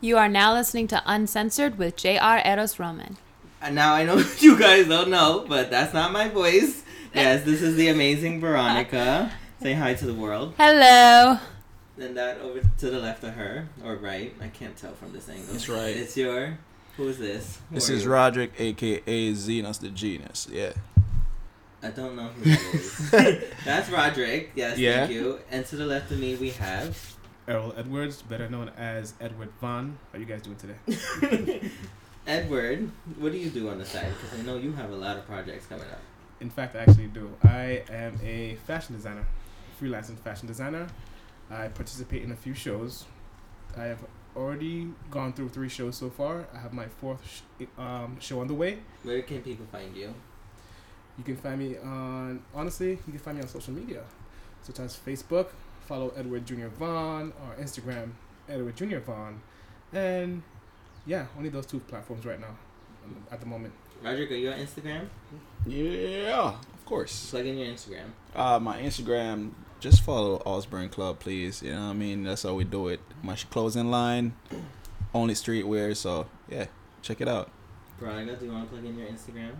You are now listening to Uncensored with J.R. Eros Roman. And now I know you guys don't know, but that's not my voice. Yes, this is the amazing Veronica. Say hi to the world. Hello. Then that over to the left of her, or right. I can't tell from this angle. That's right. It's your... Who is this? This is Roderick, a.k.a. Zenus the Genius. Yeah. I don't know who that is. That's Roderick. Yes, yeah. Thank you. And to the left of me, we have... Errol Edwards, better known as Edward Vaughn. How are you guys doing today? Edward, what do you do on the side? Because I know you have a lot of projects coming up. In fact, I actually do. I am a fashion designer, freelancing fashion designer. I participate in a few shows. I have already gone through 3 shows so far. I have my 4th show on the way. Where can people find you? You can find me on, honestly, you can find me on social media, such as Facebook. Follow Edward Junior Vaughn, or Instagram, Edward Junior Vaughn. And yeah, only those 2 platforms right now at the moment. Roderick, are you on Instagram? Yeah, of course. Plug in your Instagram. My Instagram, just follow Osborne Club, please. You know what I mean? That's how we do it. My clothing line, only streetwear. So yeah, check it out. Veronica, do you want to plug in your Instagram?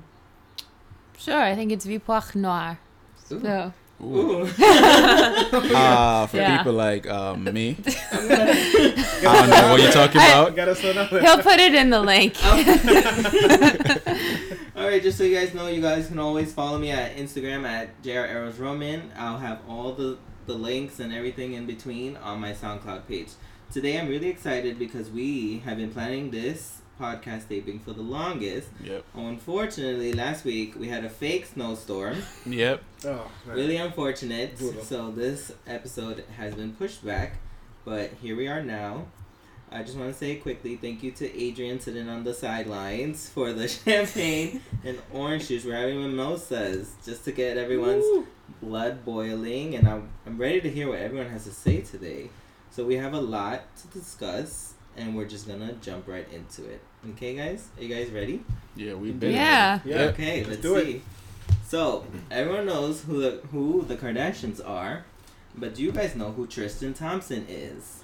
Sure, I think it's Vipoir Noir. So. Ooh. For people like me, I don't know what you're talking about. He'll put it in the link. Alright, just so you guys know, you guys can always follow me at Instagram at J.R. Eros Roman. I'll have all the links and everything in between on my SoundCloud page. Today I'm really excited because we have been planning this podcast taping for the longest. Yep. Unfortunately, last week we had a fake snowstorm. Yep. Oh, man. Really unfortunate. Brutal. So this episode has been pushed back, but here we are now. I just want to say quickly, thank you to Adrian sitting on the sidelines for the champagne and orange juice. We're having mimosas just to get everyone's blood boiling, and I'm ready to hear what everyone has to say today. So we have a lot to discuss, and we're just gonna jump right into it. Okay, guys? Are you guys ready? Yeah, we've been. Yeah. Yeah. Okay, let's do see. It. So, everyone knows who the Kardashians are, but do you guys know who Tristan Thompson is?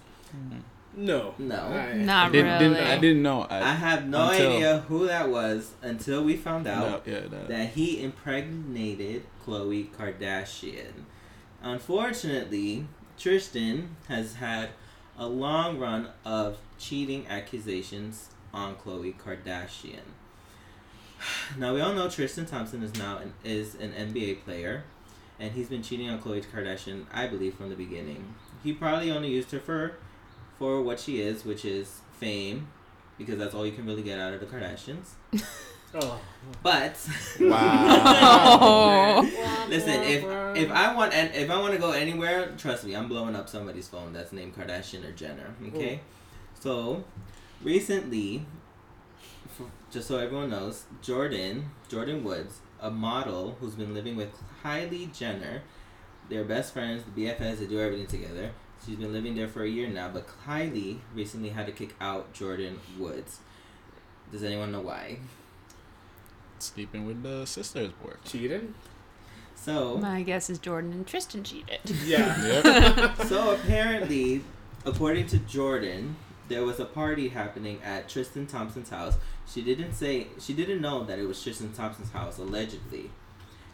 No. No. I didn't know. I have no idea who that was until we found out that he impregnated Khloe Kardashian. Unfortunately, Tristan has had a long run of cheating accusations on Khloe Kardashian. Now, we all know Tristan Thompson is now an NBA player, and he's been cheating on Khloe Kardashian, I believe, from the beginning. He probably only used her for what she is, which is fame, because that's all you can really get out of the Kardashians. Oh. But wow. Listen, if I want to go anywhere, trust me, I'm blowing up somebody's phone that's named Kardashian or Jenner. Okay. So recently, just so everyone knows, Jordyn Woods, a model who's been living with Kylie Jenner, they're best friends, the BFFs, they do everything together. She's been living there for a year now, but Kylie recently had to kick out Jordyn Woods. Does anyone know why? Sleeping with the sisters, boy. Cheated? So... my guess is Jordyn and Tristan cheated. Yeah. Yep. So apparently, according to Jordyn, there was a party happening at Tristan Thompson's house. She didn't know that it was Tristan Thompson's house, allegedly.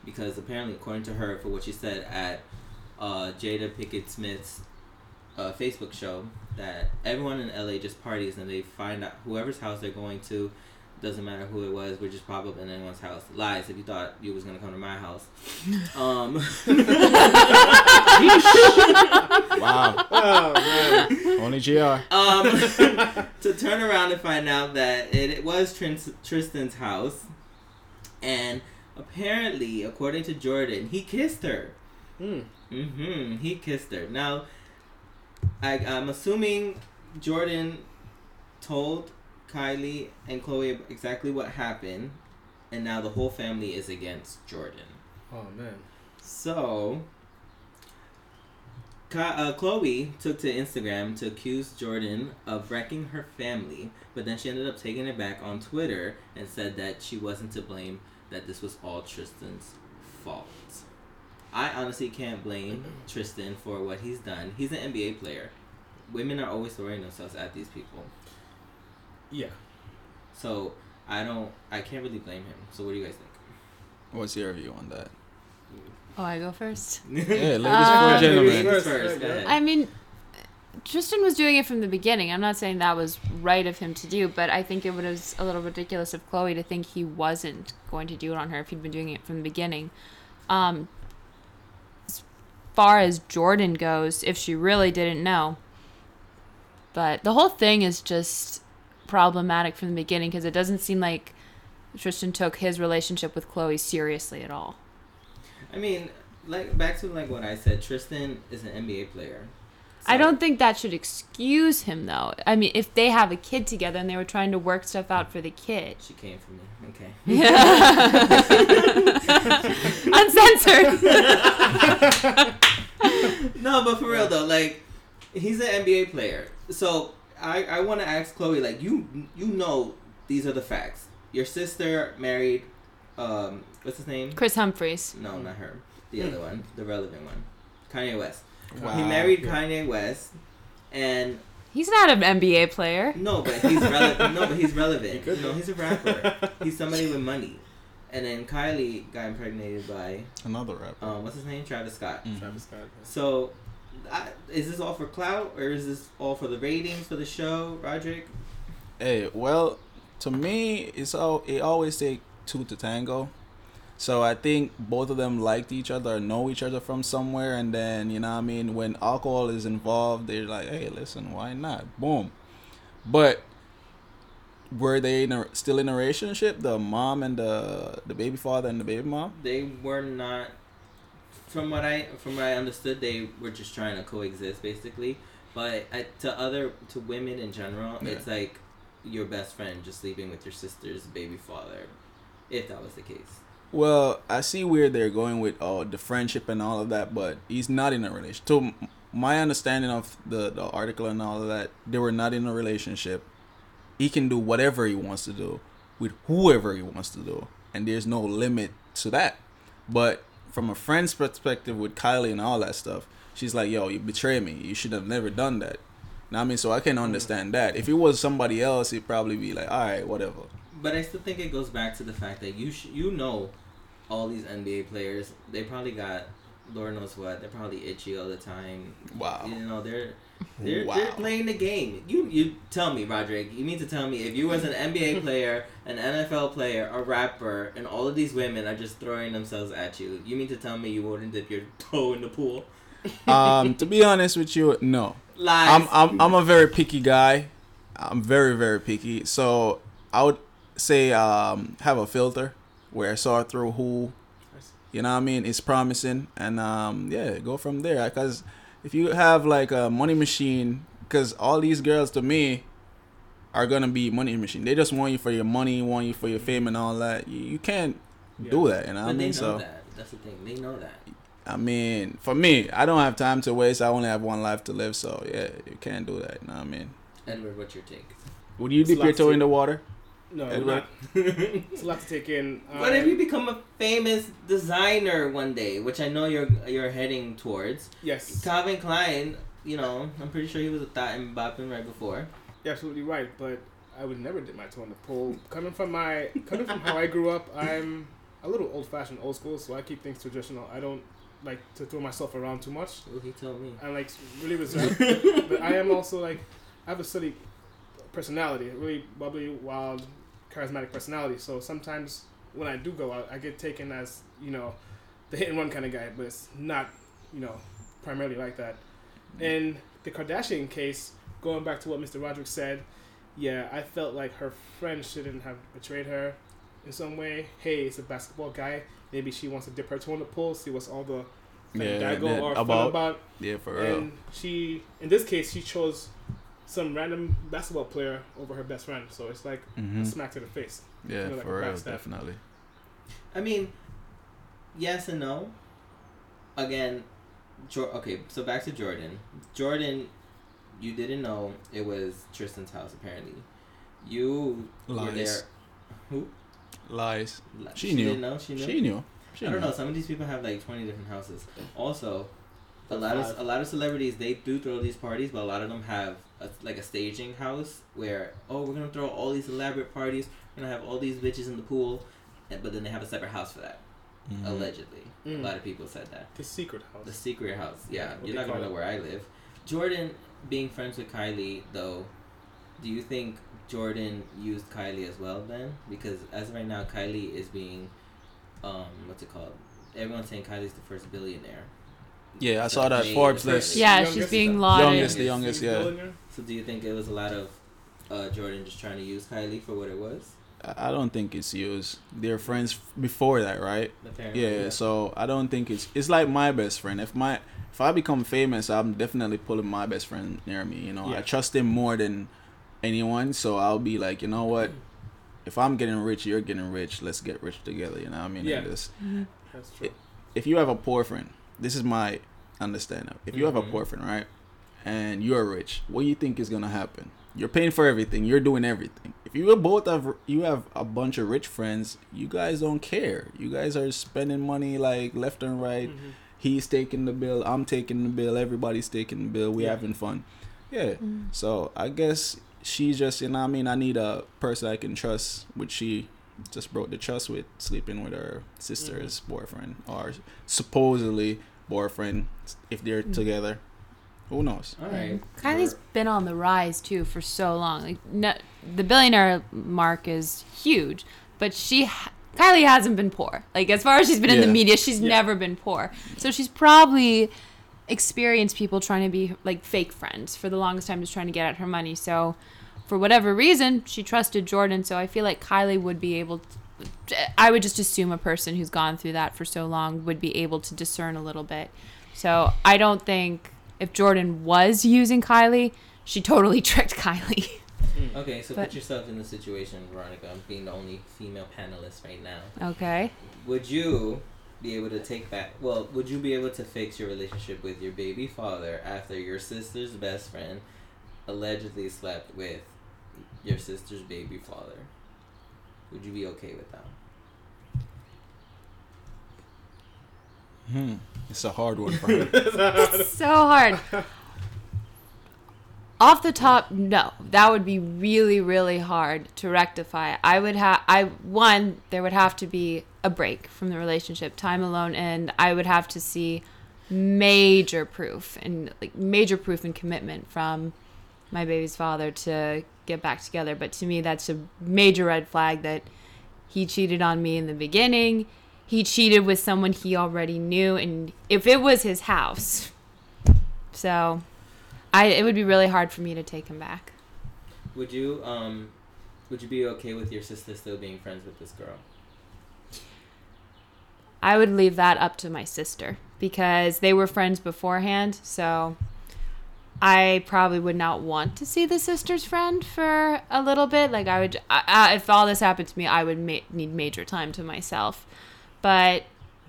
Because apparently, according to her, for what she said at Jada Pinkett Smith's Facebook show, that everyone in LA just parties and they find out whoever's house they're going to, doesn't matter who it was, we just pop up in anyone's house. Lies, if you thought you was going to come to my house. Wow. Oh, man. Only GR. To turn around and find out that it was Tristan's house. And apparently, according to Jordyn, he kissed her. Mm-hmm. He kissed her. Now, I'm assuming Jordyn told Kylie and Khloe exactly what happened, and now the whole family is against Jordyn. Oh man. So Khloe took to Instagram to accuse Jordyn of wrecking her family, but then she ended up taking it back on Twitter and said that she wasn't to blame, that this was all Tristan's fault. I honestly can't blame Tristan for what he's done. He's an NBA player. Women are always throwing themselves at these people. Yeah. So I can't really blame him. So what do you guys think? What's your view on that? Oh, I go first? Yeah, ladies first, gentlemen. Go ahead. I mean, Tristan was doing it from the beginning. I'm not saying that was right of him to do, but I think it was a little ridiculous of Khloe to think he wasn't going to do it on her if he'd been doing it from the beginning. As far as Jordyn goes, if she really didn't know. But the whole thing is just problematic from the beginning because it doesn't seem like Tristan took his relationship with Khloe seriously at all. I mean, like back to like what I said, Tristan is an NBA player. So. I don't think that should excuse him, though. I mean, if they have a kid together and they were trying to work stuff out for the kid. She came for me. Okay. Yeah. Uncensored. No, but for real, though, like, he's an NBA player. So I want to ask Khloe, like, you know these are the facts. Your sister married... what's his name? Chris Humphries. No, not her. The other one. The relevant one. Kanye West. Wow. He married Kanye West, and... He's not an NBA player. No, but he's relevant. No, he's a rapper. He's somebody with money. And then Kylie got impregnated by... Another rapper. What's his name? Travis Scott. Mm. Travis Scott. Yeah. So, is this all for clout, or is this all for the ratings for the show, Roderick? Hey, well, to me, it always takes two to tango. So I think both of them liked each other, know each other from somewhere, and then, you know what I mean, when alcohol is involved, they're like, hey, listen, why not? Boom. But were they still in a relationship, the mom and the baby father and the baby mom? They were not. From what I understood, they were just trying to coexist, basically. But to women in general, It's like your best friend just sleeping with your sister's baby father, if that was the case. Well, I see where they're going with the friendship and all of that, but he's not in a relationship. To my understanding of the article and all of that, they were not in a relationship. He can do whatever he wants to do with whoever he wants to do, and there's no limit to that. But from a friend's perspective with Kylie and all that stuff, she's like, yo, you betrayed me. You should have never done that. Now, I mean, so I can understand that. If it was somebody else, he'd probably be like, all right, whatever. But I still think it goes back to the fact that you know all these NBA players, they probably got Lord knows what. They're probably itchy all the time. Wow. You know, they're playing the game. You tell me, Roderick, you need to tell me if you was an NBA player, an NFL player, a rapper, and all of these women are just throwing themselves at you. You mean to tell me you wouldn't dip your toe in the pool? To be honest with you, no. Lies. I'm a very picky guy. I'm very, very picky. So I would say have a filter where I saw through who, you know what I mean, is promising, and go from there. Because if you have like a money machine, because all these girls to me are gonna be money machine. They just want you for your money, want you for your fame and all that. You can't do that, you know what I mean? That's the thing, they know that. I mean, for me, I don't have time to waste. I only have one life to live, so yeah, you can't do that, you know what I mean? Edward, what's your take? Would you dip your toe in the water? No, Edward. It's a lot to take in. What if you become a famous designer one day, which I know you're heading towards? Yes. Calvin Klein, you know, I'm pretty sure he was a thought and bopping right before. You're absolutely right, but I would never dip my toe in the pool. Coming from how I grew up, I'm a little old-fashioned, old school, so I keep things traditional. I don't like to throw myself around too much. Well, he told me. I'm like really reserved, but I am also like I have a silly personality, a really bubbly, wild, charismatic personality. So sometimes when I do go out, I get taken as, you know, the hit and run kind of guy, but it's not, you know, primarily like that. In the Kardashian case, going back to what Mr. Roderick said, yeah, I felt like her friend shouldn't have betrayed her in some way. Hey, it's a basketball guy. Maybe she wants to dip her toe in the pool, see what's all the fandango or fun about. Yeah, for real. And she, in this case, she chose some random basketball player over her best friend, so it's like a smack to the face. Yeah, you know, like for real, definitely. I mean, yes and no. Again, okay, so back to Jordyn. Jordyn, you didn't know it was Tristan's house, apparently. You were there. Who? Lies. She knew. She didn't know? She knew. I don't know, some of these people have like 20 different houses. Also, A lot of celebrities, they do throw these parties, but a lot of them have a staging house where, oh, we're gonna throw all these elaborate parties, we're gonna have all these bitches in the pool, but then they have a separate house for that. Mm-hmm. Allegedly, a lot of people said that. The secret house. Yeah, you're not gonna know where I live. Jordyn being friends with Kylie, though, do you think Jordyn used Kylie as well then? Because as of right now, Kylie is being, everyone's saying Kylie's the first billionaire. Yeah, I saw that Forbes list. Yeah, she's being lauded. Youngest, yeah. So do you think it was a lot of Jordyn just trying to use Kylie for what it was? I don't think it's used. They're friends before that, right? Apparently, yeah, so I don't think it's like my best friend. If I become famous, I'm definitely pulling my best friend near me, you know. Yeah. I trust him more than anyone, so I'll be like, you know what? If I'm getting rich, you're getting rich. Let's get rich together, you know what I mean? Yeah. Mm-hmm. That's true. If you have a poor friend, this is my understanding. If you have a poor friend, right, and you're rich, what do you think is going to happen? You're paying for everything. You're doing everything. If you both have a bunch of rich friends, you guys don't care. You guys are spending money like left and right. Mm-hmm. He's taking the bill. I'm taking the bill. Everybody's taking the bill. We're having fun. Yeah. Mm-hmm. So I guess she's just, you know what I mean? I need a person I can trust, which she just broke the trust with, sleeping with her sister's boyfriend or supposedly boyfriend if they're together. Who knows? All right. Kylie's been on the rise too for so long. The billionaire mark is huge, but Kylie hasn't been poor. Like as far as she's been in the media, she's never been poor. So she's probably experienced people trying to be like fake friends for the longest time, just trying to get at her money. So for whatever reason, she trusted Jordyn. So I feel like Kylie would be able to, I would just assume a person who's gone through that for so long would be able to discern a little bit. So I don't think if Jordyn was using Kylie, she totally tricked Kylie. Okay, so put yourself in the situation, Veronica. I'm being the only female panelist right now. Okay. Would you be able to take that? Well, would you be able to fix your relationship with your baby father after your sister's best friend allegedly slept with your sister's baby father? Would you be okay with that? It's a hard one for her. It's so hard. Off the top, no. That would be really, really hard to rectify. There would have to be a break from the relationship, time alone, and I would have to see major proof and commitment from my baby's father to get back together. But to me, that's a major red flag that he cheated on me in the beginning. He cheated with someone he already knew, and if it was his house. So it would be really hard for me to take him back. Would you be okay with your sister still being friends with this girl? I would leave that up to my sister because they were friends beforehand, so I probably would not want to see the sister's friend for a little bit. Like if all this happened to me, I would need major time to myself. But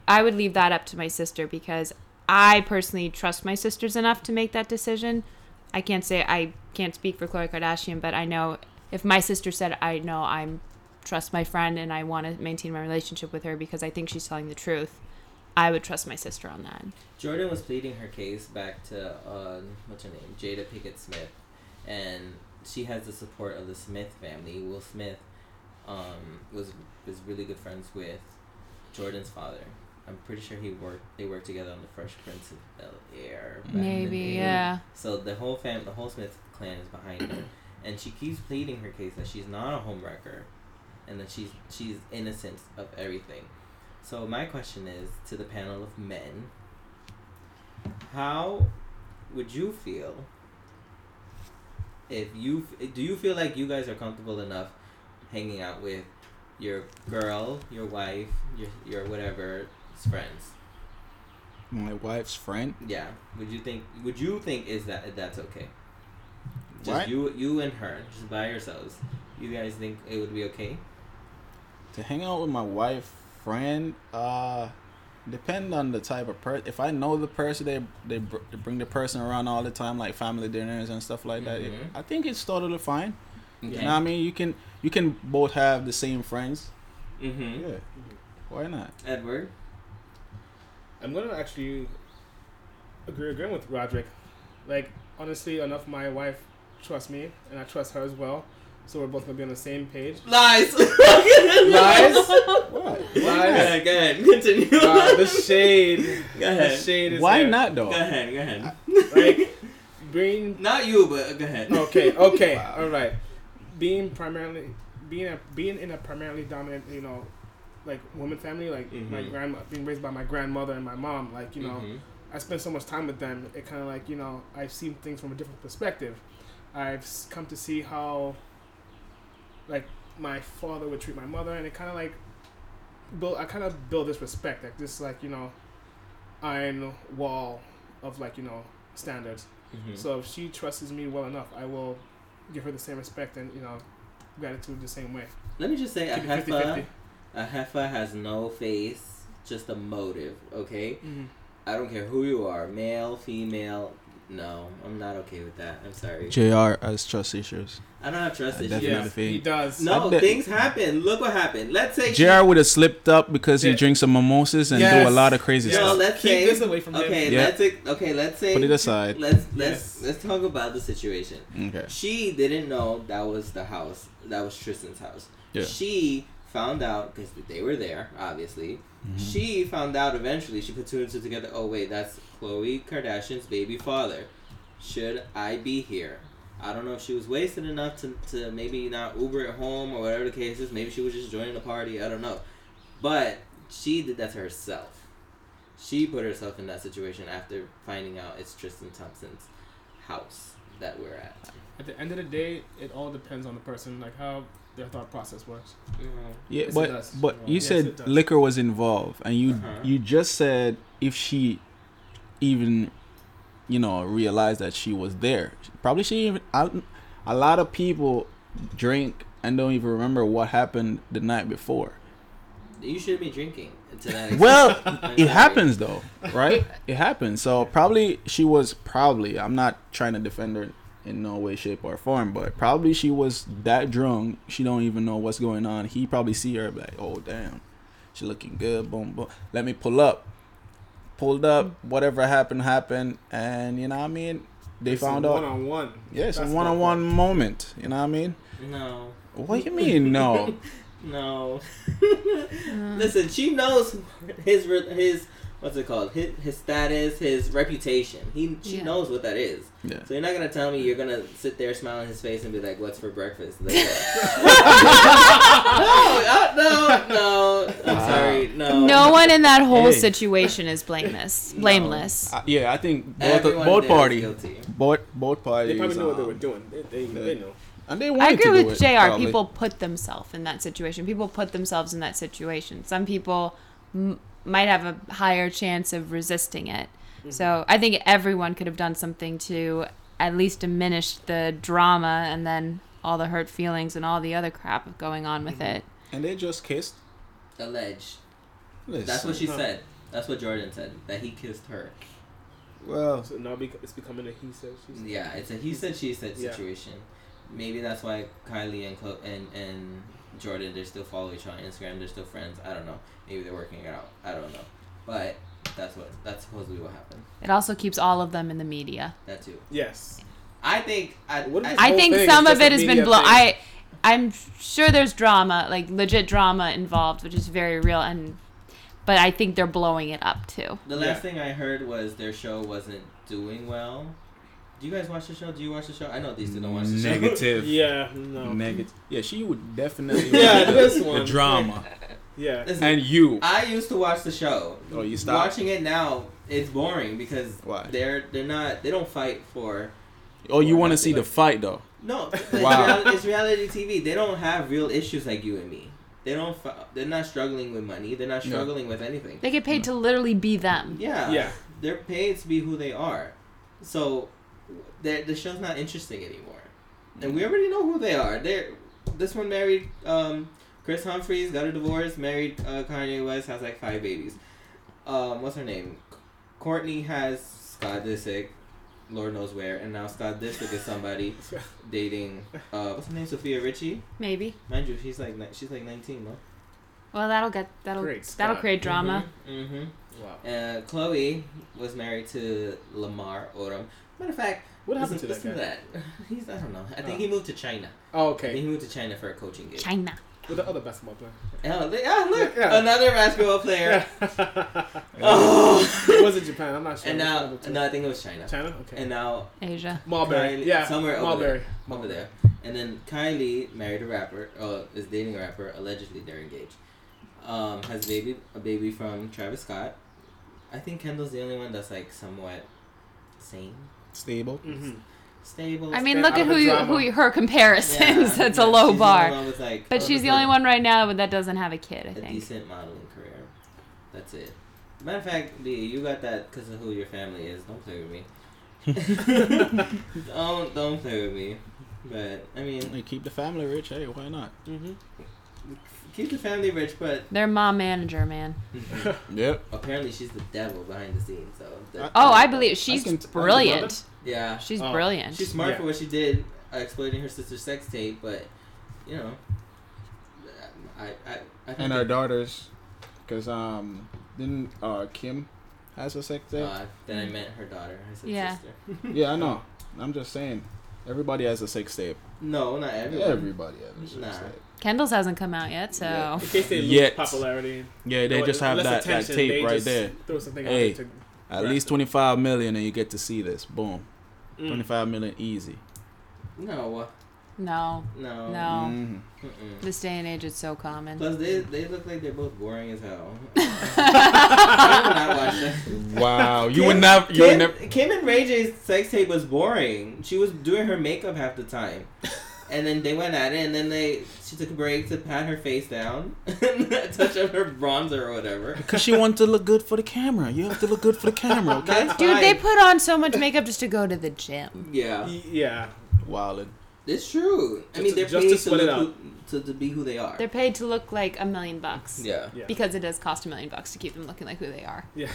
I would leave that up to my sister because I personally trust my sisters enough to make that decision. I can't speak for Khloe Kardashian, but I know if my sister said, I trust my friend and I want to maintain my relationship with her because I think she's telling the truth, I would trust my sister on that. Jordyn was pleading her case back to, what's her name, Jada Pinkett Smith. And she has the support of the Smith family. Will Smith was really good friends with Jordyn's father. I'm pretty sure they worked together on The Fresh Prince of Bel-Air. Maybe, yeah. So the whole Smith clan is behind her. And she keeps pleading her case that she's not a homewrecker and that she's innocent of everything. So my question is to the panel of men, how would you feel if do you feel like you guys are comfortable enough hanging out with your girl, your wife, your whatever's friends? My wife's friend? Yeah. Would you think is that's okay? Just what? You and her, just by yourselves. You guys think it would be okay? To hang out with my wife friend, depend on the type of person. If I know the person, they bring the person around all the time, like family dinners and stuff like that. I think it's totally fine. Okay. You know what I mean? You can both have the same friends. Mm-hmm. Yeah. Why not? Edward? I'm gonna actually agreeing with Roderick. Like, honestly, enough my wife trusts me, and I trust her as well. So we're both going to be on the same page. Lies! Lies? What? Lies? Go ahead. Continue. The shade. Go ahead. The shade is Why there. Not, though? Go ahead. Like, being... Not you, but go ahead. Okay. Wow. All right. Being in a primarily dominant, you know, like, woman family, like, mm-hmm. my grandma, being raised by my grandmother and my mom, like, you know, mm-hmm. I spent so much time with them, it kind of like, you know, I've seen things from a different perspective. I've come to see how, like, my father would treat my mother, and it kind of like, I kind of build this respect, like, this, like, you know, iron wall of, like, you know, standards. Mm-hmm. So if she trusts me well enough, I will give her the same respect and, you know, gratitude the same way. Let me just say, a heifer has no face, just a motive, okay? Mm-hmm. I don't care who you are, male, female. No, I'm not okay with that. I'm sorry. JR has trust issues. I don't have trust issues. Yes, he does. No, things happen. Look what happened. Let's say JR would have slipped up because he drinks some mimosas and do a lot of crazy stuff. Let's keep this away from him. Let's say. Put it aside. Let's talk about the situation. Okay. She didn't know that was the house. That was Tristan's house. Yeah. She found out because they were there, obviously. Mm-hmm. She found out eventually. She put two and two together. Oh, wait, that's Khloe Kardashian's baby father. Should I be here? I don't know if she was wasted enough to maybe not Uber at home or whatever the case is. Maybe she was just joining the party. I don't know. But she did that to herself. She put herself in that situation after finding out it's Tristan Thompson's house that we're at. At the end of the day, it all depends on the person, like how their thought process works. Yeah, yes, but you said liquor was involved, and you just said if she even, you know, realized that she was there, probably she even. A lot of people drink and don't even remember what happened the night before. You shouldn't be drinking tonight. Well, it happens though, right? It happens. So probably she was I'm not trying to defend her in no way, shape, or form, but probably she was that drunk, she don't even know what's going on. He probably see her like, oh damn, she looking good, boom boom, let me pulled up, whatever happened, and you know what I mean, they found out. One-on-one. Yes, a one-on-one moment, you know what I mean? No. What do you mean, no? No. Listen, she knows his what's it called? His status, his reputation. She knows what that is. Yeah. So you're not gonna tell me you're gonna sit there, smile in his face, and be like, "What's for breakfast?" Like, no. I'm sorry. No. No one in that whole situation is blameless. No. I think both parties. They probably know what they were doing. They know. And they I agree to with JR. Probably. People put themselves in that situation. Some people might have a higher chance of resisting it. Mm-hmm. So I think everyone could have done something to at least diminish the drama and then all the hurt feelings and all the other crap going on with it. And they just kissed? Alleged. Listen. That's what she said. That's what Jordyn said, that he kissed her. Well, so now it's becoming a he said, she said. Yeah, it's a he said, she said situation. Yeah. Maybe that's why Kylie and Jordyn, they still follow each other on Instagram. They're still friends. I don't know. Maybe they're working it out. I don't know. But that's supposedly what happened. It also keeps all of them in the media. That too. Yes. I think some of it has been blown. I'm sure there's drama, like legit drama involved, which is very real. But I think they're blowing it up too. The last thing I heard was their show wasn't doing well. Do you guys watch the show? Do you watch the show? I know these two don't watch the show. Negative. Yeah, no. Negative. Yeah, she would definitely the drama. Yeah. Listen, and you. I used to watch the show. Oh, you stopped? Watching it now, it's boring because they don't fight for... Oh, you want to see the fight, though? No. Wow. It's reality TV. They don't have real issues like you and me. They don't. They're not struggling with money. They're not struggling with anything. They get paid to literally be them. Yeah. Yeah. They're paid to be who they are. So... The show's not interesting anymore, and we already know who they are. This one married Chris Humphries, got a divorce, married Kanye West, has like 5 babies. What's her name? Courtney has Scott Disick, Lord knows where, and now Scott Disick is somebody dating what's her name? Sophia Richie. Maybe. Mind you, she's like 19, no? Well, that'll create drama. Mm-hmm. Wow. Khloe was married to Lamar Odom. Matter of fact, what happened to that guy? He's, I don't know. I think he moved to China. Oh, okay. I think he moved to China for a coaching gig. China. With the other basketball player. Oh, look. Yeah. Another basketball player. Oh. It was in Japan. I'm not sure. And now, no, I think it was China. China? Okay. And now. Asia. Marbury. Kylie, yeah. Somewhere Marbury. Over there. And then Kylie married a rapper, is dating a rapper. Allegedly, they're engaged. Has a baby from Travis Scott. I think Kendall's the only one that's like somewhat sane. Stable. Mm-hmm. Stable. I mean, look at who her comparisons. Yeah. It's a low bar. But she's the only one right now that doesn't have a kid, I think. A decent modeling career. That's it. Matter of fact, B, you got that because of who your family is. Don't play with me. Don't play with me. But, I mean... They keep the family rich. Hey, why not? Mm-hmm. Keep the family rich, but... They're mom manager, man. Yep. Apparently, she's the devil behind the scenes, so... I believe she's brilliant. Yeah. She's brilliant. She's smart for what she did, exploiting her sister's sex tape, but, you know... And her daughters, because, didn't Kim has a sex tape? Then I meant her daughter. I said sister. Yeah, I know. I'm just saying. Everybody has a sex tape. No, not everybody. Everybody has a sex tape. Kendall's hasn't come out yet, so... Yeah. In case they lose popularity. Yeah, they just have that tape right there. Throw something out there. At least 25 million and you get to see this. Boom. 25 million easy. No. Mm-hmm. This day and age, it's so common. Plus, they look like they're both boring as hell. I would not watch that. Wow, you would not. Kim and Ray J's sex tape was boring. She was doing her makeup half the time, and then they went at it, and then she took a break to pat her face down, and touch up her bronzer or whatever. Because she wanted to look good for the camera. You have to look good for the camera, okay? Dude, they put on so much makeup just to go to the gym. Yeah. Yeah. Wildin'. It's true. I mean, they're paid to be who they are. They're paid to look like $1 million. Yeah. Because it does cost $1 million to keep them looking like who they are. Yeah.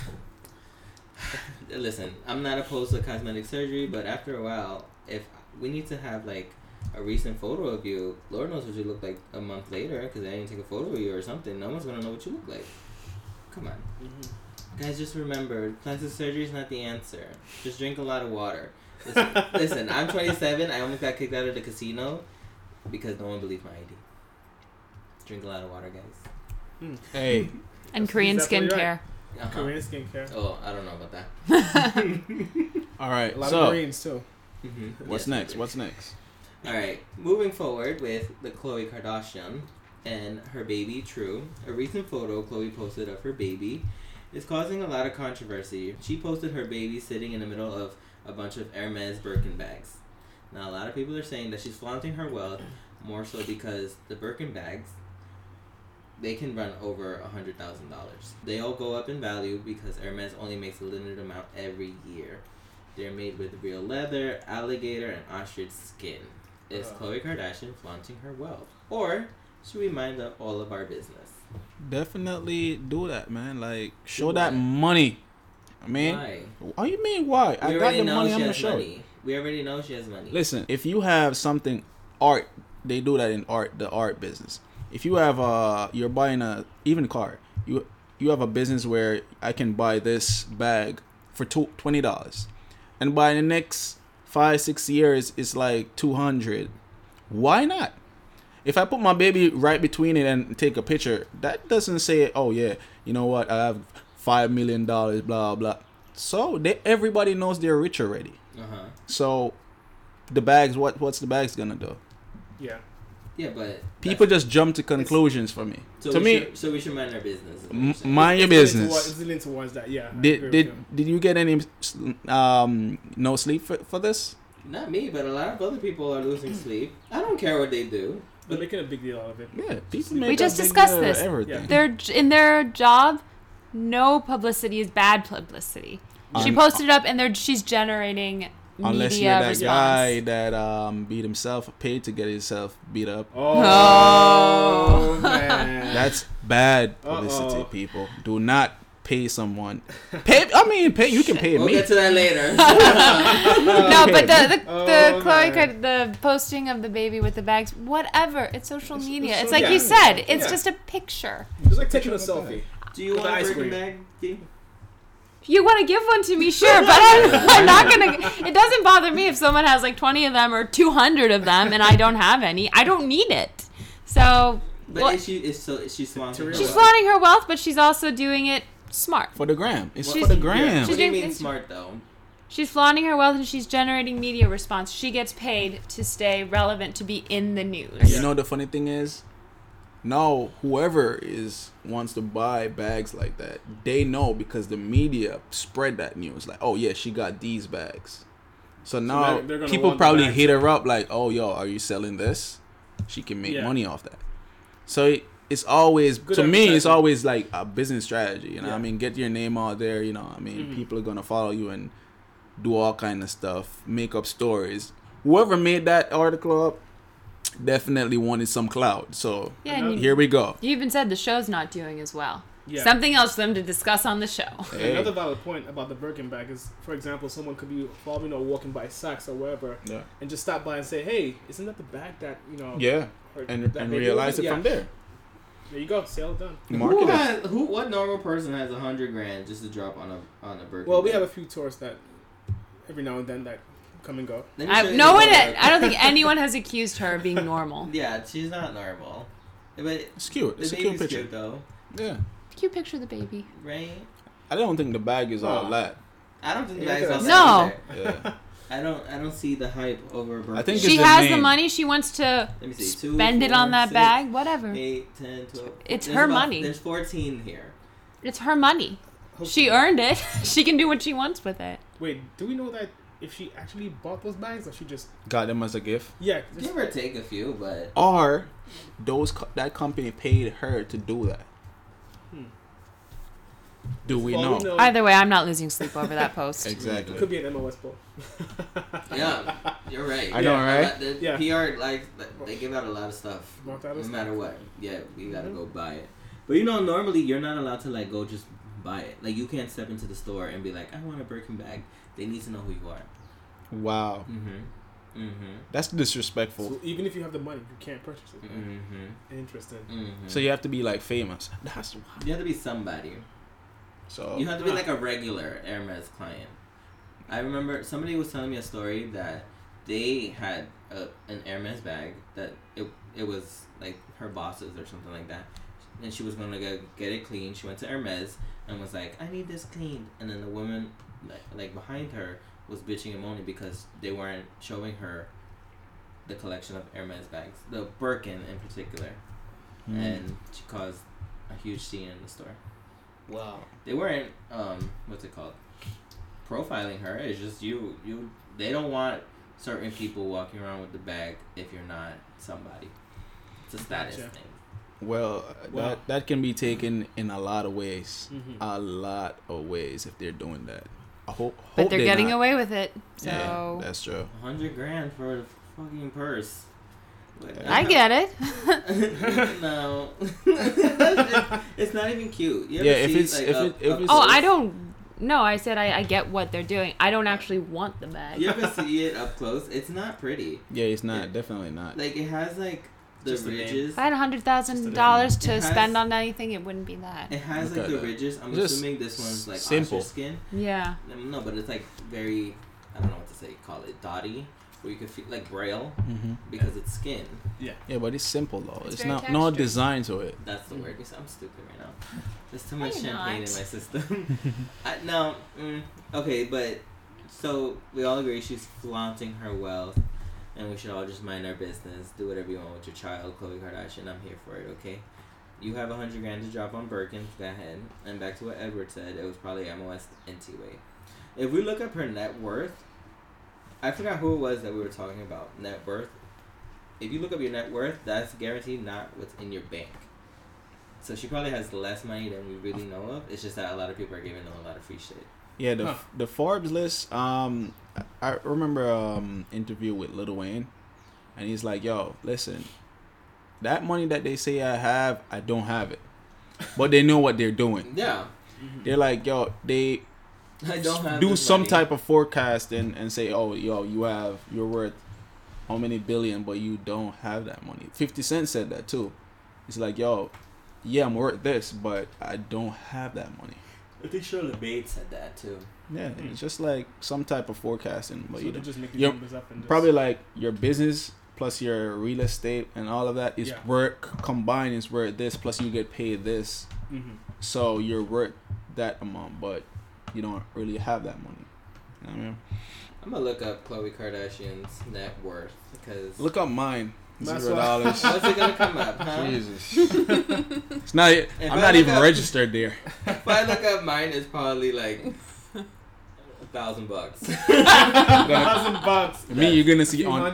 Listen, I'm not opposed to cosmetic surgery, but after a while, if we need to have, like, a recent photo of you, Lord knows what you look like a month later, because they didn't take a photo of you or something. No one's going to know what you look like. Come on. Mm-hmm. Guys, just remember, plastic surgery is not the answer. Just drink a lot of water. Listen, I'm 27. I almost got kicked out of the casino because no one believed my ID. Drink a lot of water, guys. Hey. And Korean skincare. Right. Uh-huh. Korean skincare. Oh, I don't know about that. All right. A lot of Koreans, too. Mm-hmm. What's next? All right. Moving forward with the Khloe Kardashian and her baby, True. A recent photo Khloe posted of her baby is causing a lot of controversy. She posted her baby sitting in the middle of a bunch of Hermes Birkin bags. Now, a lot of people are saying that she's flaunting her wealth more so because the Birkin bags, they can run over $100,000. They all go up in value because Hermes only makes a limited amount every year. They're made with real leather, alligator, and ostrich skin. Is Khloe Kardashian flaunting her wealth? Or should we mind up all of our business? Definitely do that, man. Like, show that money. I mean, why? Oh, you mean why? I got the money. I'm gonna show it. We already know she has money. Listen, if you have something art, they do that in art, the art business. If you have you're buying a even car. You have a business where I can buy this bag for $20, and by the next 5-6 years, it's like $200. Why not? If I put my baby right between it and take a picture, that doesn't say, oh yeah, you know what, I have $5 million, blah blah. So everybody knows they're rich already. Uh-huh. So the bags, what's the bags gonna do? Yeah, but people just jump to conclusions for me. So we should mind our business. Mind your business. It's leaning towards that. Yeah. Did you get any no sleep for this? Not me, but a lot of other people are losing sleep. I don't care what they do. They're making a big deal out of it. Yeah, people make. We just discussed this. Yeah. They're in their job. No publicity is bad publicity. She posted it up, and she's generating unless media you're that response. Guy that beat himself, paid to get himself beat up. Oh man, that's bad publicity. Uh-oh. People, do not pay someone. You can pay me. We'll get to that later. No, but the Khloe, the posting of the baby with the bags, whatever. It's social media. It's like you said. It's just a picture. It's like taking a selfie. Do you want a Birkin bag? you want to give one to me, sure, but I'm not going to. It doesn't bother me if someone has like 20 of them or 200 of them and I don't have any. I don't need it. So. But well, she's flaunting her wealth. She's flaunting her wealth, but she's also doing it smart. For the gram. It's for the gram. Yeah. What do you mean smart, though? She's flaunting her wealth and she's generating media response. She gets paid to stay relevant, to be in the news. And you know the funny thing is? No, whoever wants to buy bags like that, they know because the media spread that news. Like, oh, yeah, she got these bags. So now people probably hit her up like, oh, yo, are you selling this? She can make money off that. So it's always, to me, it's always like a business strategy. You know what I mean? Get your name out there. You know what I mean? Mm-hmm. People are going to follow you and do all kind of stuff, make up stories. Whoever made that article up definitely wanted some clout. So here we go. You even said the show's not doing as well. Yeah. Something else for them to discuss on the show. Hey. Another valid point about the Birkin bag is, for example, someone could be following or walking by Saks or wherever and just stop by and say, hey, isn't that the bag that, you know... Yeah, and realize it from there. There you go. Sale done. What normal person has $100,000 just to drop on a Birkin? Well, we have a few tourists that every now and then that come and go. I don't think anyone has accused her of being normal. Yeah, she's not normal. But it's cute. It's a cute picture, though. Yeah. Cute picture of the baby. Right. I don't think the bag is all that. I don't think the bag is all that. No. Yeah. I don't see the hype over Birkin. I think she has the money. She wants to spend it on that bag. Whatever. 8, 10, 12. It's her money. There's 14 here. It's her money. Hopefully. She earned it. She can do what she wants with it. Wait, do we know that if she actually bought those bags or she just got them as a gift? Yeah. Give or take a few, but... Or that company paid her to do that. Do we know? Either way, I'm not losing sleep over that post. Exactly. It could be an MOS poll. Yeah, you're right. I know, right? The PR, like, they give out a lot of stuff. No matter what. Yeah, we gotta go buy it. But you know, normally you're not allowed to, like, go just buy it. Like, you can't step into the store and be like, I want a Birkin bag. They need to know who you are. Wow. That's disrespectful. So even if you have the money, you can't purchase it. Interesting. So you have to be, like, famous. That's wild. You have to be somebody. So you have to be like a regular Hermes client. I remember somebody was telling me a story that they had an Hermes bag that it was like her boss's or something like that, and she was going to go get it cleaned. She went to Hermes and was like, I need this cleaned, and then the woman like behind her was bitching and moaning because they weren't showing her the collection of Hermes bags, the Birkin in particular, and she caused a huge scene in the store. Wow. They weren't, profiling her. It's just they don't want certain people walking around with the bag if you're not somebody. It's a status thing. Well, that can be taken in a lot of ways. A lot of ways if they're doing that. I hope but they're getting away with it. So yeah, that's true. $100,000 for a fucking purse. I get it. No, it's not even cute. I said I get what they're doing. I don't actually want the bag. You ever see it up close? It's not pretty. Yeah, it's not. Definitely not. Like it has like the ridges. If I had $100,000 to spend on anything, it wouldn't be that. It has like the ridges. I'm assuming this one's like simple skin. Yeah. No, but it's like very. I don't know what to say. Call it dotty. Where you can feel like braille because it's skin. Yeah. Yeah, but it's simple though. It's not no design to it. That's the word. I'm stupid right now. There's too much champagne in my system. Okay, but so we all agree she's flaunting her wealth, and we should all just mind our business. Do whatever you want with your child, Khloe Kardashian. I'm here for it. Okay. You have $100,000 to drop on Birkin. Go ahead. And back to what Edward said, it was probably MOS N-T-Way. If we look up her net worth. I forgot who it was that we were talking about. Net worth. If you look up your net worth, that's guaranteed not what's in your bank. So she probably has less money than we really know of. It's just that a lot of people are giving them a lot of free shit. Yeah, the Forbes list. I remember interview with Lil Wayne, and he's like, "Yo, listen, that money that they say I have, I don't have it, but they know what they're doing. Yeah, they're like, yo, they." I don't have do some money. Type of forecast and say, oh, yo, you're worth how many billion, but you don't have that money. 50 Cent said that too. It's like, yo, yeah, I'm worth this, but I don't have that money. I think Charlotte Bates said that too. Yeah, it's just like some type of forecasting. But so you know, just make your numbers up and probably like your business plus your real estate and all of that is work combined is worth this plus you get paid this. Mm-hmm. So you're worth that amount, but you don't really have that money. You know what I mean? I'm gonna look up Khloe Kardashian's net worth because look up mine. $0. How's it gonna come up? Huh? Jesus, it's not. I'm not even registered there. If I look up mine, it's probably like $1,000. $1,000. I mean, you're gonna see on.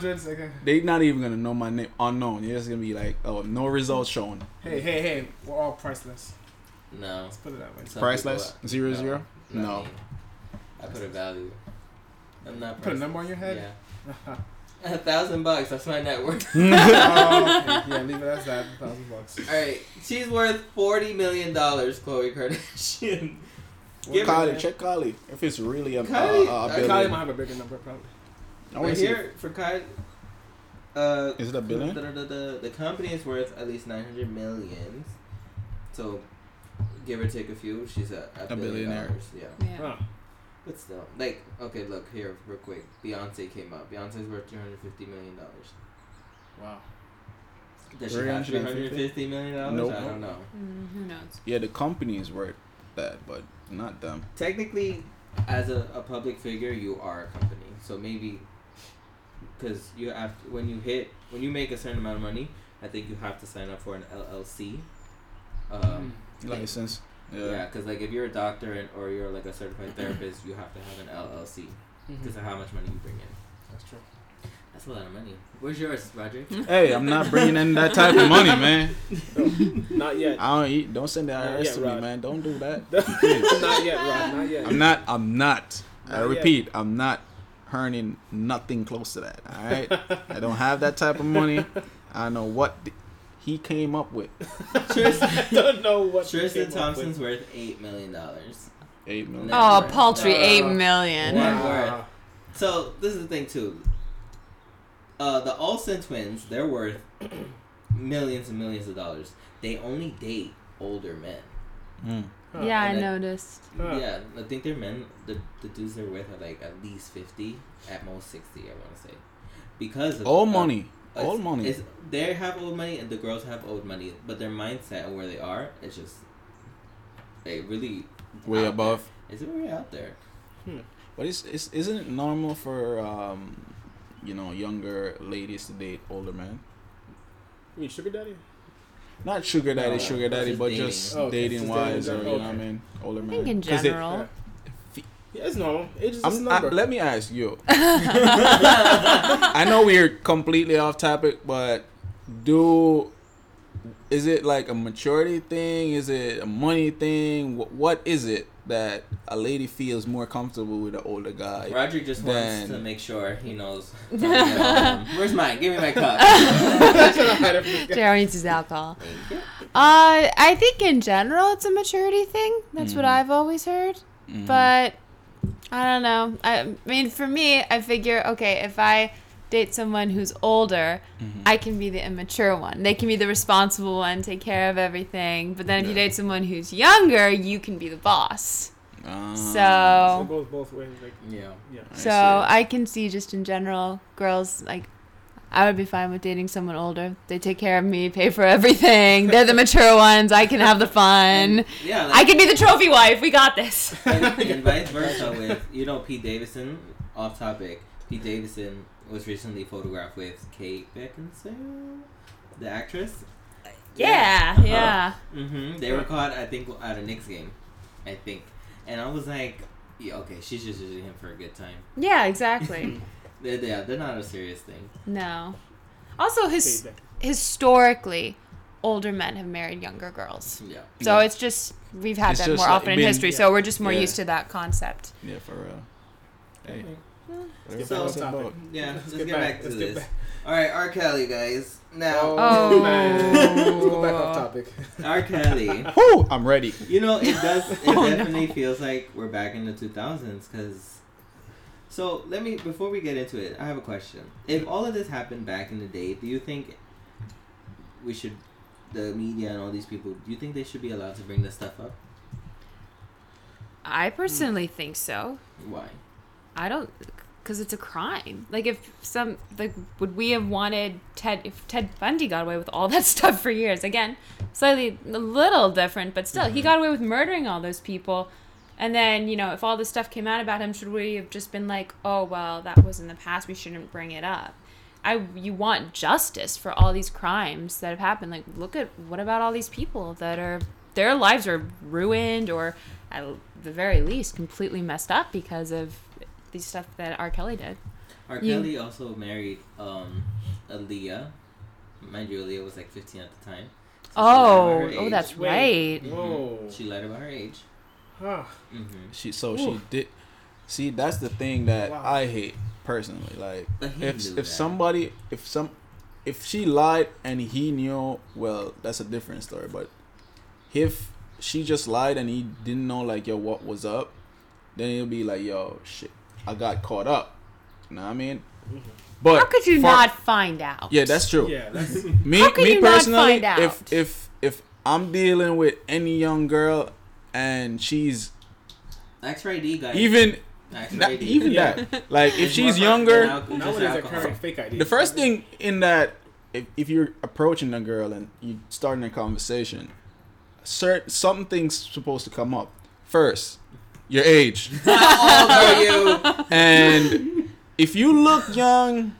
They're not even gonna know my name. Unknown. You're just gonna be like, oh, no results shown. Hey, we're all priceless. No. Let's put it that way. Priceless? 0-0? No. I put a value. I'm not priceless. Put a number on your head? Yeah. $1,000. That's my net worth. Yeah, leave it as that. $1,000. All right. She's worth $40 million, Khloe Kardashian. Well, Kylie, check Kylie. If it's really a billion. Kylie might have a bigger number, probably. Right here, for Kylie. Is it a billion? The company is worth at least $900 million. So, give or take a few, she's a billionaire. Dollars. Yeah. Huh. But still, like, okay, look, here, real quick. Beyonce came up. Beyonce's worth $250 million. Wow. Does she have $350 million? Nope. I don't know. Who knows? Yeah, the company is worth that, but not them. Technically, as a public figure, you are a company. So maybe, because you have to, when you make a certain amount of money, I think you have to sign up for an LLC. License. Yeah, because like if you're a doctor or you're like a certified therapist, you have to have an LLC because of how much money you bring in. That's true. That's a lot of money. Where's yours, Roderick? Hey, I'm not bringing in that type of money, man. Not yet. I don't eat. Don't send the IRS to me, man. Don't do that. Not yet, Rod. Not yet. I'm not. I repeat, I'm not earning nothing close to that. All right. I don't have that type of money. I know what. He came up with. I don't know what. Tristan Thompson's worth $8 million. $8 million. Oh, paltry $8 million. Wow. So this is the thing too. The Olsen twins, they're worth millions and millions of dollars. They only date older men. Mm. Huh. Yeah, I noticed. Yeah, I think their men, the dudes they're with, are like at least 50, at most 60. I want to say, because of all money. Old money. They have old money and the girls have old money, but their mindset and where they are, it's just really way above. It's way out there. But isn't it normal for younger ladies to date older men? You mean sugar daddy? Not sugar daddy, but dating. Just dating wise, or you know what I mean, older men. I think in general. Yeah, it's normal. It's just a number. Let me ask you. I know we're completely off topic, but is it like a maturity thing? Is it a money thing? What is it that a lady feels more comfortable with an older guy? Roger just wants to make sure he knows. Where's mine? Give me my cup. Jared needs his alcohol. I think in general it's a maturity thing. That's what I've always heard. Mm-hmm. But I don't know. I mean, for me, I figure, okay, if I date someone who's older, I can be the immature one. They can be the responsible one, take care of everything. But then if you date someone who's younger, you can be the boss. So it goes both ways. Like, yeah. I can see just in general, girls, like, I would be fine with dating someone older. They take care of me, pay for everything. They're the mature ones. I can have the fun. Yeah, I can be the trophy wife. We got this. And vice versa with, Pete Davidson, off topic. Pete Davidson was recently photographed with Kate Beckinsale, the actress. Yeah. They were caught, I think, at a Knicks game. I think. And I was like, yeah, okay, she's just using him for a good time. Yeah, exactly. They're not a serious thing. No. Also, historically, older men have married younger girls. Yeah. So it's just, we've had that more often in history, so we're just more used to that concept. Yeah, for real. Hey. Let's get back to this. All right, R. Kelly, guys. Now. Oh, man. Let's go back off topic. R. Kelly. Woo! I'm ready. It definitely feels like we're back in the 2000s, because... So, before we get into it, I have a question. If all of this happened back in the day, do you think the media and all these people, do you think they should be allowed to bring this stuff up? I personally think so. Why? I don't, because it's a crime. Like, would we have wanted if Ted Bundy got away with all that stuff for years? Again, slightly, a little different, but still, he got away with murdering all those people. And then, you know, if all this stuff came out about him, should we have just been like, oh, well, that was in the past, we shouldn't bring it up? You want justice for all these crimes that have happened. Like, look at, what about all these people that are, their lives are ruined, or at the very least completely messed up because of the stuff that R. Kelly did. R. Kelly also married Aaliyah. Mind you, Aaliyah was like 15 at the time. So that's right. Mm-hmm. Whoa. She lied about her age. Huh. Mm-hmm. She did. See, that's the thing that I hate personally. Like, if she lied and he knew, well, that's a different story. But if she just lied and he didn't know, like, yo, what was up, then it'll be like, yo, shit, I got caught up. You know what I mean? Mm-hmm. But how could you not find out? Yeah, that's true. Yeah, that's... me personally, if I'm dealing with any young girl and she's X-ray D, guys. Even that. Like, if she's younger, the first thing in that, if you're approaching a girl and you're starting a conversation, something's supposed to come up first. Your age. And if you look young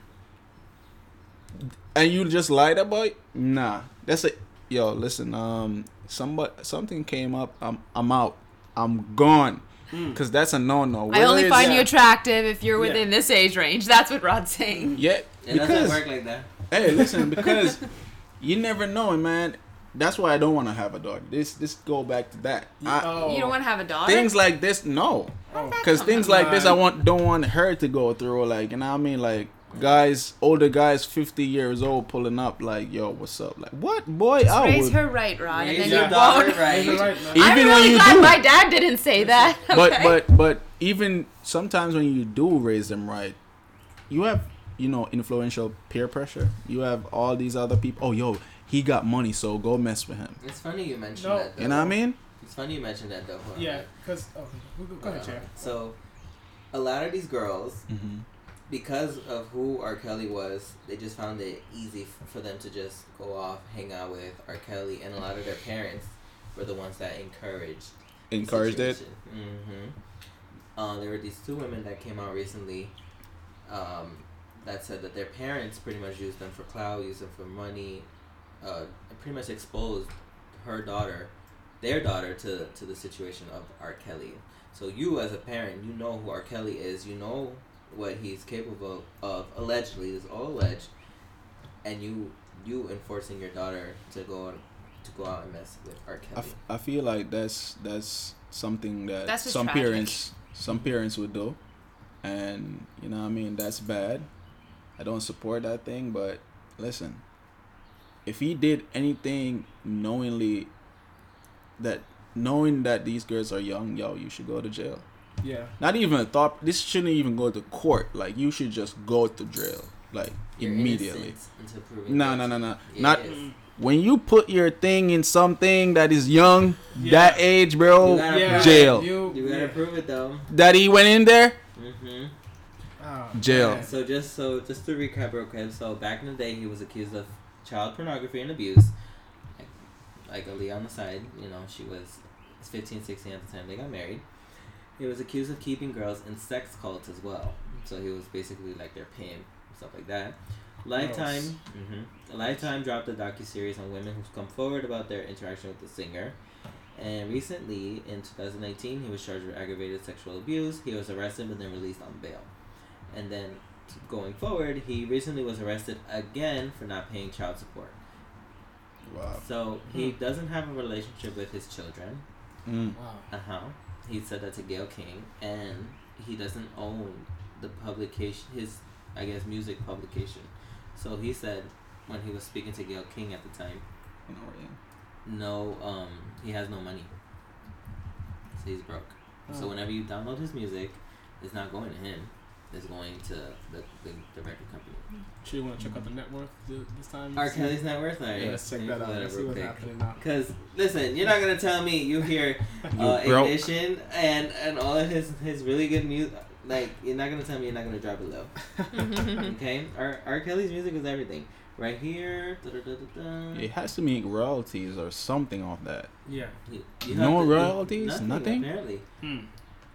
and you just lied about it, nah. That's it. Yo, listen, something came up, I'm out. I'm gone. Because that's a no-no. I only find you attractive if you're within this age range. That's what Rod's saying. Yeah. It doesn't work like that. Hey, listen, because you never know, man. That's why I don't want to have a dog. This go back to that. You don't want to have a dog? Things like this, no. Because things like this, don't want her to go through. Like, you know what I mean? Like, older guys, 50 years old, pulling up, like, yo, what's up? Like, what? Boy, just raise her right, Ron. Raise and then your daughter right. I'm really glad my dad didn't say that. Okay. But even sometimes when you do raise them right, you have, you know, influential peer pressure. You have all these other people. Oh, yo, he got money, so go mess with him. It's funny you mentioned that, though. You know what I mean? It's funny you mentioned that, though. Yeah, because... Oh, go ahead, Chair. So, a lot of these girls, because of who R. Kelly was, they just found it easy for them to just go off, hang out with R. Kelly, and a lot of their parents were the ones that encouraged it? Mm-hmm. There were these two women that came out recently that said that their parents pretty much used them for clout, used them for money... pretty much exposed their daughter to the situation of R. Kelly. So you as a parent, you know who R. Kelly is, you know what he's capable of, allegedly, it's all alleged, and you enforcing your daughter to go out and mess with R. Kelly. I feel like that's something that some parents would do, and you know what I mean, that's bad. I don't support that thing, but listen, if he did anything knowingly, knowing that these girls are young, yo, you should go to jail. Yeah. Not even a thought. This shouldn't even go to court. Like, you should just go to jail, like, your immediately. No. Not when you put your thing in something that is young, that age, bro. Jail. You gotta prove it though. That he went in there. Mm-hmm. Oh, jail. Man. So just to recap, real quick. So back in the day, he was accused of child pornography and abuse, like Aaliyah on the side. You know, she was 15, 16 at the time they got married. He was accused of keeping girls in sex cults as well. So he was basically like their pimp, stuff like that. Lifetime dropped a docuseries on women who've come forward about their interaction with the singer. And recently, in 2019, he was charged with aggravated sexual abuse. He was arrested but then released on bail. And then going forward, he recently was arrested again for not paying child support. Wow. So he doesn't have a relationship with his children. Wow. He said that to Gayle King, and he doesn't own the publication, his, I guess, music publication. So he said when he was speaking to Gayle King at the time, he has no money, so he's broke. So whenever you download his music, it's not going to him. is going to the record company. Should you want to check out the net worth this time? R. Kelly's net worth? Yeah, let's check that out. Let's see what's happening now. Because, listen, you're not going to tell me you hear Ignition and all of his really good music. Like, you're not going to tell me you're not going to drop it low. Okay? R. Kelly's music is everything. Right here. It has to make royalties or something off that. Yeah. You no royalties? Nothing? Apparently.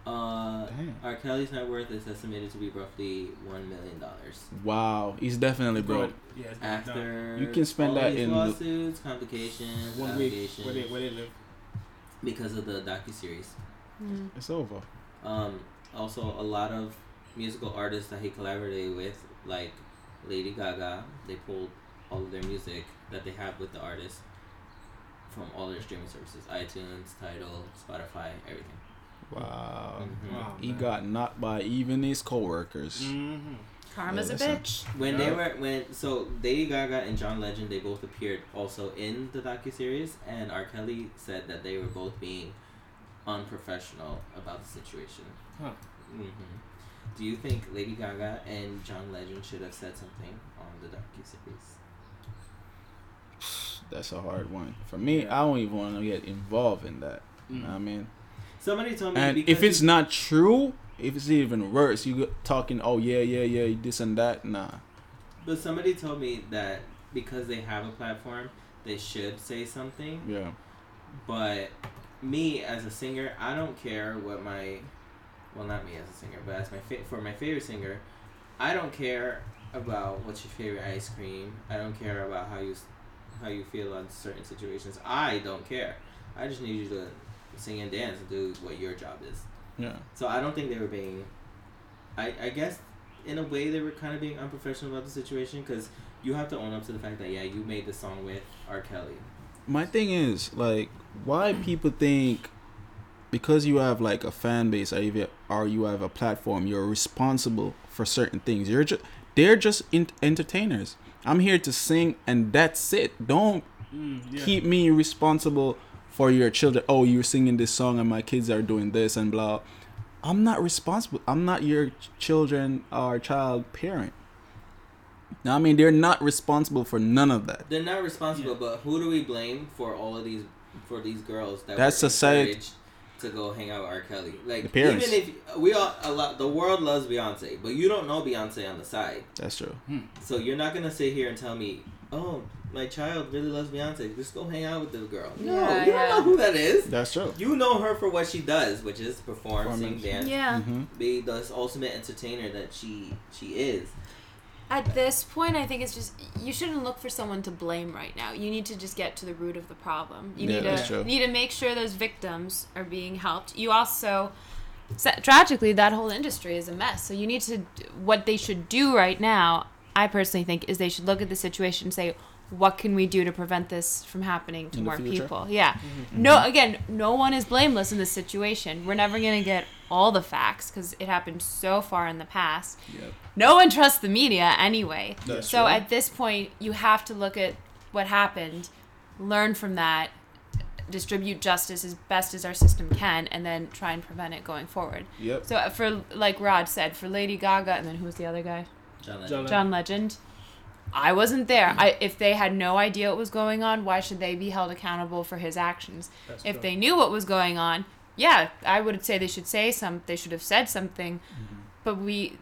R. Kelly's net worth is estimated to be roughly $1 million. Wow, he's definitely broke. Yeah, after you can spend all that in lawsuits, complications, allegations. Where they live because of the docuseries. Mm. It's over. Also, a lot of musical artists that he collaborated with, like Lady Gaga, they pulled all of their music that they have with the artist from all their streaming services: iTunes, Tidal, Spotify, everything. Wow. Mm-hmm. Wow, he got knocked by even his coworkers. Mm-hmm. Karma's a bitch. So Lady Gaga and John Legend, they both appeared also in the docuseries, and R. Kelly said that they were both being unprofessional about the situation. Huh. Mm-hmm. Do you think Lady Gaga and John Legend should have said something on the docuseries? That's a hard one. For me, I don't even want to get involved in that. Mm-hmm. You know what I mean? Somebody told me, and if it's not true, if it's even worse, you talking, oh yeah, this and that, nah. But somebody told me that because they have a platform, they should say something. Yeah. But me as a singer, I don't care what my, well, not me as a singer, but as my favorite singer, I don't care about what's your favorite ice cream. I don't care about how you feel on certain situations. I don't care. I just need you to sing and dance and do what your job is. Yeah. So I don't think they were being, I guess in a way they were kind of being unprofessional about the situation, because you have to own up to the fact that you made the song with R. Kelly. My thing is, like, why people think because you have like a fan base or you have a platform, you're responsible for certain things. They're just entertainers. I'm here to sing and that's it. Don't keep me responsible for your children. Oh, you're singing this song and my kids are doing this and blah. I'm not responsible. I'm not your children or child parent. Now, I mean, they're not responsible for none of that. They're not responsible, but who do we blame for all of these, for these girls that's society to go hang out with R. Kelly? Like, the parents. Even if the world loves Beyonce, but you don't know Beyonce on the side. That's true. So you're not gonna sit here and tell me, oh, my child really loves Beyonce, just go hang out with the girl. No, you don't know who that is. That's true. You know her for what she does, which is perform, sing, dance. Yeah. Mm-hmm. Be the ultimate entertainer that she is. At this point, I think it's just, you shouldn't look for someone to blame right now. You need to just get to the root of the problem. You need to make sure those victims are being helped. You also, tragically, that whole industry is a mess. So you need to, what they should do right now, I personally think, is they should look at the situation and say, what can we do to prevent this from happening to more people? Yeah. Mm-hmm. No, again, no one is blameless in this situation. We're never going to get all the facts because it happened so far in the past. Yep. No one trusts the media anyway. That's true. At this point, you have to look at what happened, learn from that, distribute justice as best as our system can, and then try and prevent it going forward. Yep. So, for, like Rod said, for Lady Gaga, and then who was the other guy? John Legend. I wasn't there. If they had no idea what was going on, why should they be held accountable for his actions? If they knew what was going on, I would say they should say something. They should have said something, but we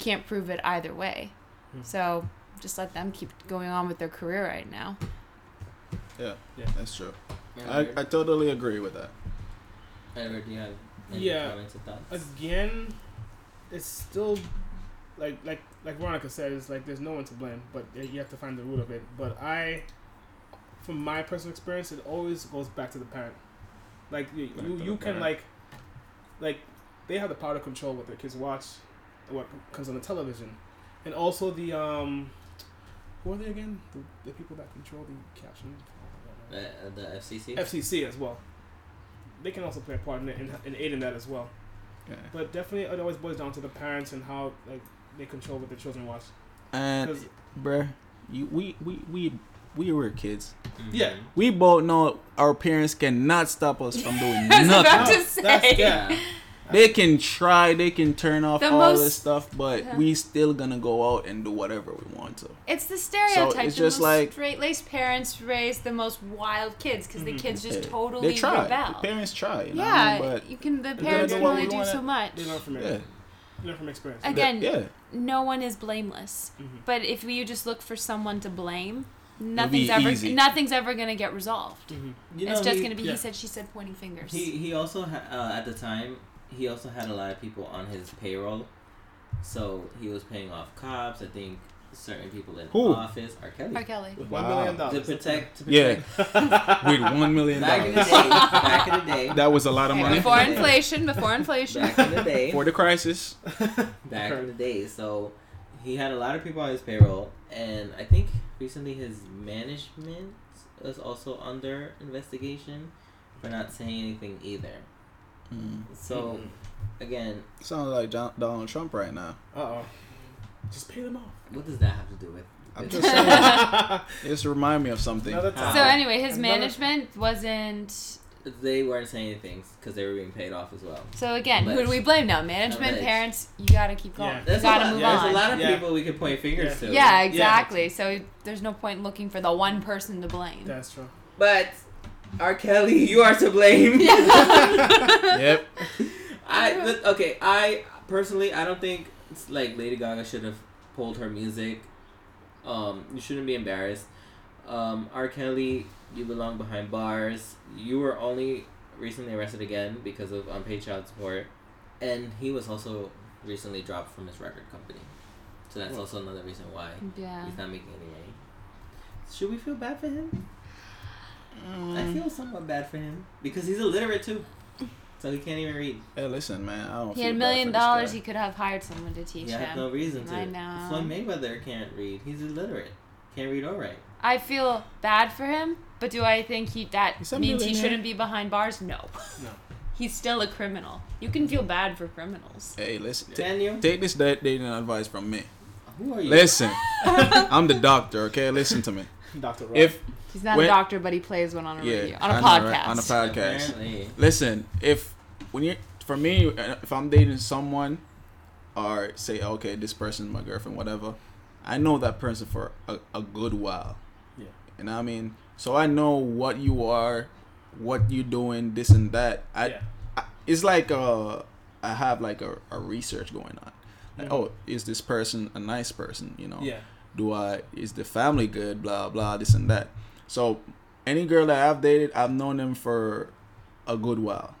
can't prove it either way. Mm-hmm. So just let them keep going on with their career right now. Yeah, that's true. I totally agree with that. Edward, do you have any comments or thoughts? Again, it's still like Veronica said, it's like there's no one to blame, but you have to find the root of it. But from my personal experience, it always goes back to the parent. Like, you can, like they have the power to control what their kids watch, what comes on the television. And also the, who are they again? The people that control the captioning? The FCC? FCC as well. They can also play a part in it and aid in that as well. Yeah. But definitely it always boils down to the parents and how, like, they control what their children watch. And, bruh, we were kids. Mm-hmm. Yeah. We both know our parents cannot stop us from doing nothing. I was about to say. That's, yeah. They can try, they can turn off all this stuff, but we still gonna go out and do whatever we want to. It's the stereotype. So it's just like straight-laced parents raise the most wild kids because the kids just totally they try. Rebel. The parents try. You yeah, know? But you can. The parents can only do so much. They learn from it. Yeah. Learn from experience. Again, no one is blameless. Mm-hmm. But if you just look for someone to blame, nothing's ever gonna get resolved. Mm-hmm. You know, it's just gonna be he said, she said, pointing fingers. He also at the time. He also had a lot of people on his payroll, so he was paying off cops. I think certain people in office. R. Kelly. With $1 million to protect. Yeah, with $1 million. Back in the day, that was a lot of money. Before inflation. Back in the day. Before the crisis. Back in the day, so he had a lot of people on his payroll, and I think recently his management was also under investigation for not saying anything either. So, again, sounds like Donald Trump right now. Uh-oh. Just pay them off. What does that have to do with? I'm just saying. Just remind me of something. So anyway, his management wasn't. They weren't saying anything because they were being paid off as well. So again, who do we blame now? Management, parents. You gotta keep going. Yeah. You gotta move on. There's a lot of people we could point fingers to. Yeah, exactly. Yeah. So there's no point looking for the one person to blame. That's true. But. R. Kelly, you are to blame. Yep. I personally, I don't think it's like Lady Gaga should have pulled her music. You shouldn't be embarrassed. R. Kelly, you belong behind bars. You were only recently arrested again because of unpaid child support, and he was also recently dropped from his record company. So that's also another reason why he's not making any money. Should we feel bad for him? I feel somewhat bad for him because he's illiterate too, so he can't even read. Hey, listen, man, I don't. He had $1 million. He could have hired someone to teach him. I have no reason to. I know. Floyd Mayweather can't read. He's illiterate. Can't read all right. I feel bad for him, but do I think he shouldn't be behind bars? No. He's still a criminal. You can feel bad for criminals. Hey, listen, take this dating advice from me. Who are you? Listen, I'm the doctor. Okay, listen to me. Dr. Roy. He's not a doctor, but he plays one on a radio, on a podcast. Right? On a podcast. Apparently. Listen, if I'm dating someone, or say, okay, this person's my girlfriend, whatever, I know that person for a good while. Yeah. You know what I mean? So I know what you are, what you doing, this and that. It's like I have like a research going on. Like, is this person a nice person? You know. Yeah. Is the family good, blah, blah, this and that. So any girl that I've dated, I've known them for a good while.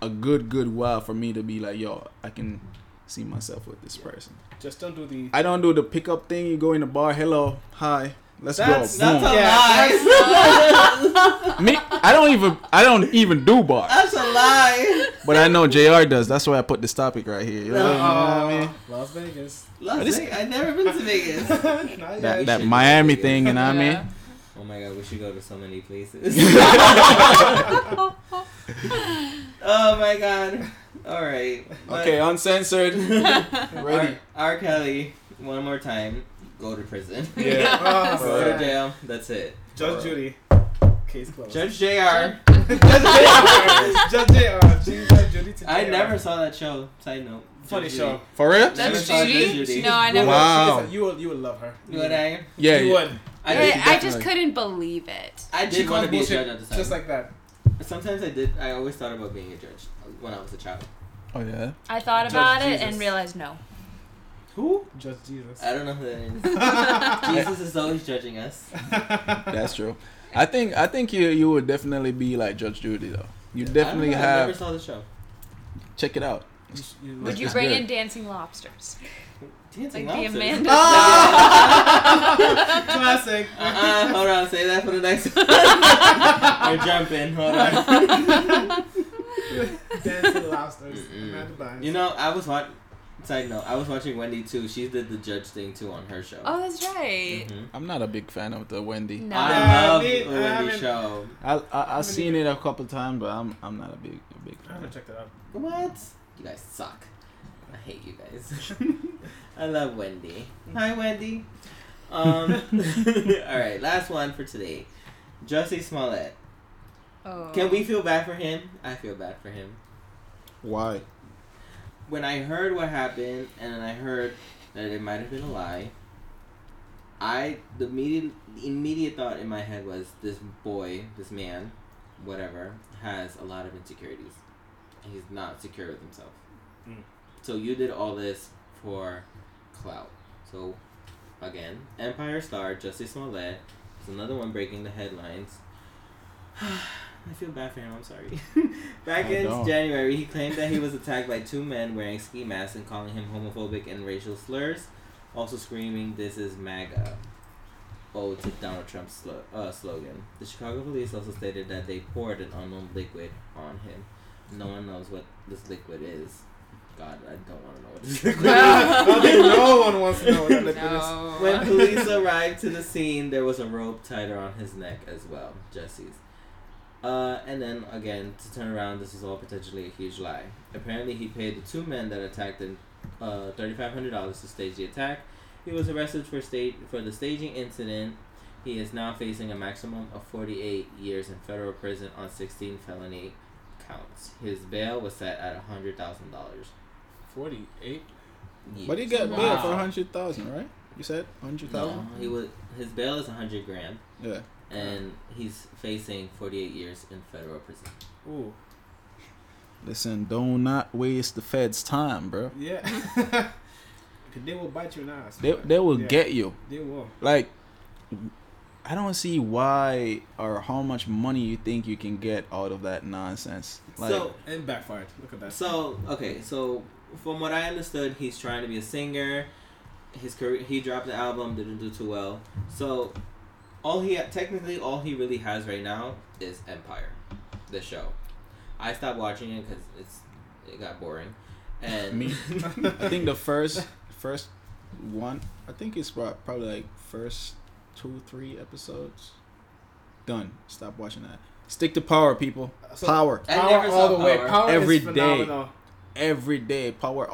A good while for me to be like, yo, I can see myself with this person. Just don't do the... I don't do the pickup thing. You go in the bar, hello, hi, let's go. Boom. That's a lie. Me, I don't even do bars. That's a lie. But I know JR does. That's why I put this topic right here. You know what I mean? Las Vegas. I've never been to Vegas. that Miami thing, you know what I mean? Oh my God, we should go to so many places. Oh my God. All right. Okay, uncensored. Ready. R. Kelly, one more time. Go to prison. Yeah. Go to jail. That's it. Judge Judy. Case closed. Judge J.R. Judge Judy. I never saw that show. Side note. Funny show. For real? Judge Judy? No, I never. Wow. You would love her. You would I? Yeah. You would. I just couldn't believe it. I did want to be a judge at the time. Just like that. Sometimes I did. I always thought about being a judge when I was a child. Oh yeah. I thought about it and realized no. Who? Judge Jesus. I don't know who that is. Jesus is always judging us. That's true. I think you would definitely be like Judge Judy though. You definitely have. I never saw the show. Check it out. Would you bring in dancing lobsters? Dancing like lobsters. The Amanda. Oh! Classic. Hold on. Say that for the next one. You're jumping. Hold on. Dancing lobsters. You know, I was watching Wendy too. She did the judge thing too on her show. Oh, that's right. Mm-hmm. I'm not a big fan of the Wendy. No. I love the Wendy show. I've seen it a couple times, but I'm not a big fan. I'm gonna check that out. What? You guys suck. I hate you guys. I love Wendy. Hi, Wendy. All right, last one for today. Jussie Smollett. Oh. Can we feel bad for him? I feel bad for him. Why? When I heard what happened, and I heard that it might have been a lie, the immediate thought in my head was, this man, whatever, has a lot of insecurities. He's not secure with himself. Mm. So you did all this for clout. So, again, Empire star Jussie Smollett is another one breaking the headlines. I feel bad for him. I'm sorry. Back in January, he claimed that he was attacked by two men wearing ski masks and calling him homophobic and racial slurs, also screaming, "This is MAGA," ode to Donald Trump's slogan. The Chicago police also stated that they poured an unknown liquid on him. No one knows what this liquid is. God, I don't want to know what this liquid is. I think no one wants to know what that liquid is. When police arrived to the scene, there was a rope tied around his neck as well, Jesse's. And then, again, to turn around, this is all potentially a huge lie. Apparently, he paid the two men that attacked him $3,500 to stage the attack. He was arrested for the staging incident. He is now facing a maximum of 48 years in federal prison on 16 felony counts. His bail was set at $100,000. 48? Yes. But he got bail for $100,000, right? You said 100,000? No, his bail is $100,000. Yeah. And he's facing 48 years in federal prison. Ooh. Listen, do not waste the feds' time, bro. Yeah. Cause they will bite you in the ass. They will get you. They will. Like, I don't see why or how much money you think you can get out of that nonsense. Like, and backfired. Look at that. So from what I understood, he's trying to be a singer. His career, he dropped the album, didn't do too well. So all he really has right now is Empire, the show. I stopped watching it because it got boring. And me, I think the first one, I think it's probably like first 2-3 episodes. Done. Stop watching that. Stick to Power, people. Power. Power all the way. Power every is phenomenal. Every day. Power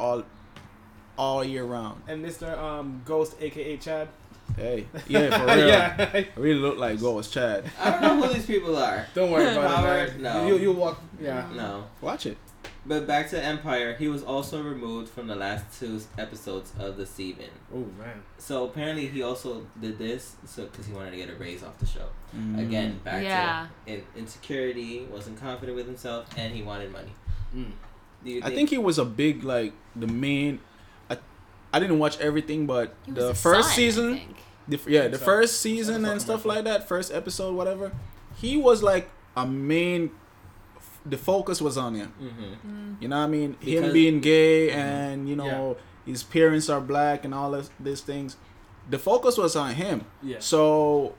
all year round. And Mr. Ghost, aka Chad. Hey, yeah, for real. Yeah. I really look like Ghost Chad. I don't know who these people are. Don't worry about it, man. No. You walk. Yeah. No. Watch it. But back to Empire, he was also removed from the last two episodes of the season. Oh, man. So apparently he also did this because he wanted to get a raise off the show. Mm. Again, back to insecurity, wasn't confident with himself, and he wanted money. Mm. I think he was a big, like, the main... I didn't watch everything, but the first season... first season and stuff like that, first episode, whatever, he was, like, a main... The focus was on him. Mm-hmm. You know what I mean? Because him being gay and, you know, his parents are black and all of these things. The focus was on him. Yeah. So,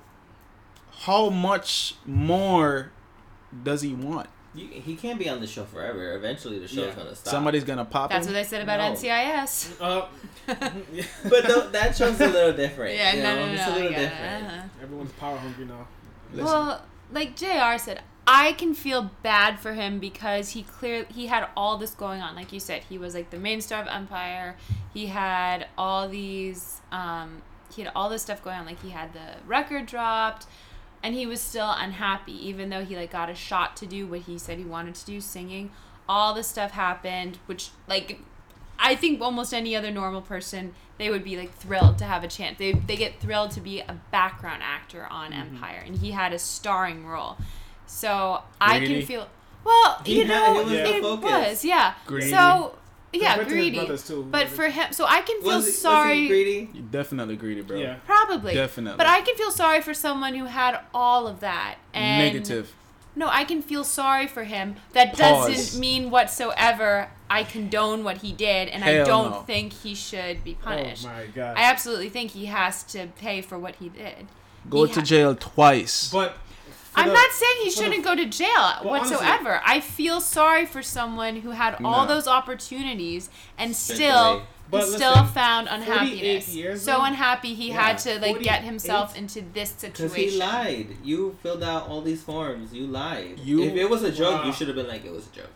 how much more does he want? He can't be on the show forever. Eventually, the show's going to stop. Somebody's going to pop him. That's what they said about NCIS. But that show's a little different. Yeah, you know? It's a little different. Uh-huh. Everyone's power hungry now. Listen. Well, like JR said... I can feel bad for him because he had all this going on. Like you said, he was like the main star of Empire. He had all these, he had all this stuff going on. Like he had the record dropped and he was still unhappy, even though he like got a shot to do what he said he wanted to do, singing. All this stuff happened, which like, I think almost any other normal person, they would be like thrilled to have a chance. They get thrilled to be a background actor on Empire, and he had a starring role. So I can feel greedy. So greedy. But for him, so I can feel sorry. Was he greedy? You're definitely greedy, bro. Yeah. Probably. Definitely. But I can feel sorry for someone who had all of that. And negative. No, I can feel sorry for him. That doesn't mean whatsoever I condone what he did, and I don't think he should be punished. Oh my God. I absolutely think he has to pay for what he did. Go to jail twice. But. I'm not saying he shouldn't go to jail whatsoever. Honestly, I feel sorry for someone who had all those opportunities and still found unhappiness. So unhappy he had to like get himself into this situation. Because he lied. You filled out all these forms. You lied. If it was a joke, you should have been like, it was a joke.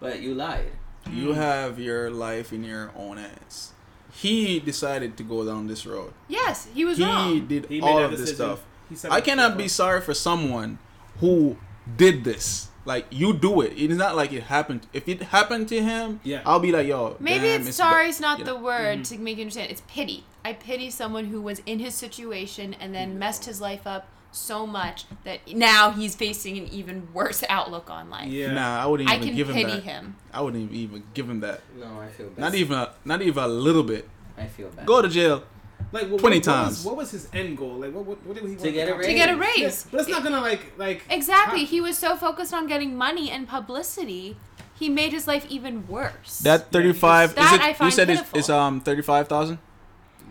But you lied. You have your life in your own hands. He decided to go down this road. Yes, he was wrong. He did all of this stuff. I cannot be sorry for someone who did this. Like, you do it. It's not like it happened. If it happened to him, yeah, I'll be like, yo. Maybe damn, it's sorry is not the word to make you understand. It's pity. I pity someone who was in his situation and then messed his life up so much that now he's facing an even worse outlook on life. Yeah. Nah, I wouldn't even give him that. I can pity him. I wouldn't even give him that. No, I feel bad. Not even a little bit. I feel bad. Go to jail. Like, well, 20 times. What was his end goal? Like, what did he want to get a raise? To get a raise. Yes, but it's not going to, like... Exactly. He was so focused on getting money and publicity, he made his life even worse. That 35... Yeah, I find pitiful. You said it's 35,000?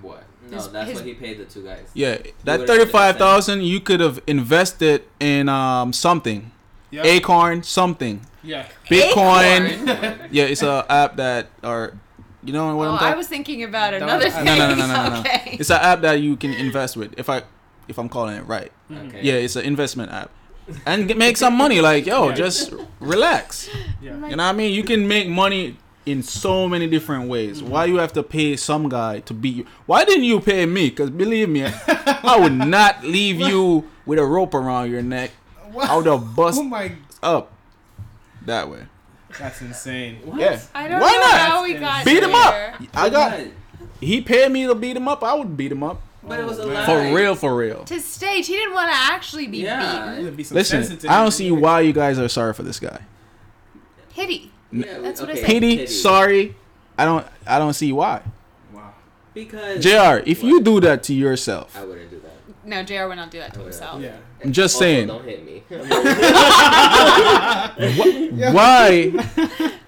What? No, that's what he paid the two guys. Yeah, that 35,000 you could have invested in something. Yep. Acorn, something. Yeah. Bitcoin. Acorn. Yeah, it's an app that... Or, you know what I'm talking? I was thinking about another thing. No. Okay. It's an app that you can invest with. If I'm calling it right. Okay. Yeah, it's an investment app, and make some money. Like, yo, just relax. Yeah. You know what I mean? You can make money in so many different ways. Mm-hmm. Why you have to pay some guy to beat you? Why didn't you pay me? Because believe me, I would not leave you with a rope around your neck. What? I would have bust up that way. That's insane. What? Yeah. I don't know how we got beat him up. He paid me to beat him up. I would beat him up. But it was a lie. For real. To stage, he didn't want to actually be beaten. Be listen, I don't see why you guys are sorry for this guy. Pity. Yeah, that's what I said. Pity. Sorry. I don't see why. Wow. Because J.R., if you do that to yourself, I wouldn't do that. No, J.R. would not do that to himself. Yeah. I'm just saying. Don't hit me. Why?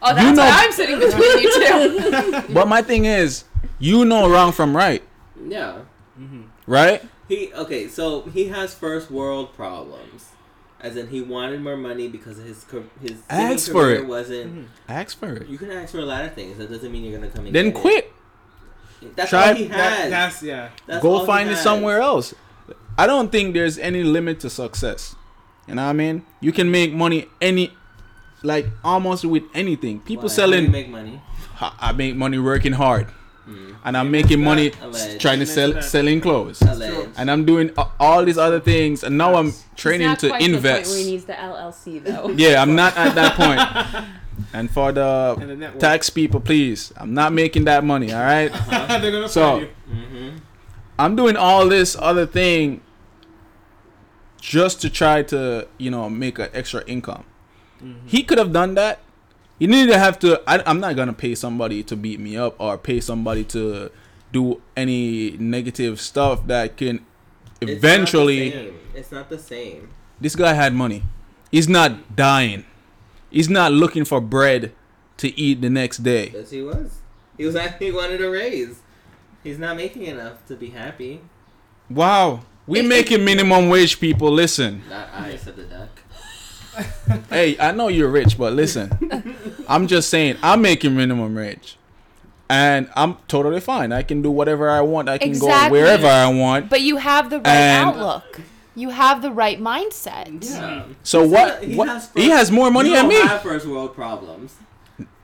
Oh, that's why I'm sitting between you two. But my thing is, you know wrong from right. Yeah. Mm-hmm. Right? So he has first world problems. As in, he wanted more money because his ask for it wasn't. Mm-hmm. Ask for it. You can ask for a lot of things. That doesn't mean you're gonna come and then quit. That's all he has. That's go find it somewhere else. I don't think there's any limit to success. You know what I mean? You can make money almost with anything. People selling. You make money. I make money working hard, and I'm making money trying to selling clothes, and I'm doing all these other things. And now I'm training to invest. Where he needs the LLC though. Yeah, I'm not at that point. And for the tax people, please, I'm not making that money. All right. Uh-huh. They're gonna find you. Mm-hmm. I'm doing all this other thing just to try to, make an extra income. Mm-hmm. He could have done that. You need to have to. I'm not going to pay somebody to beat me up or pay somebody to do any negative stuff that can eventually. It's not the same. This guy had money. He's not dying. He's not looking for bread to eat the next day. Yes, he was. He was actually wanted a raise. He's not making enough to be happy. Wow. We're making minimum wage, people. Listen. Not I, said the duck. Hey, I know you're rich, but listen. I'm just saying, I'm making minimum wage. And I'm totally fine. I can do whatever I want. I can go wherever I want. But you have the right outlook. You have the right mindset. Yeah. So he has more money than me. You don't have first world problems.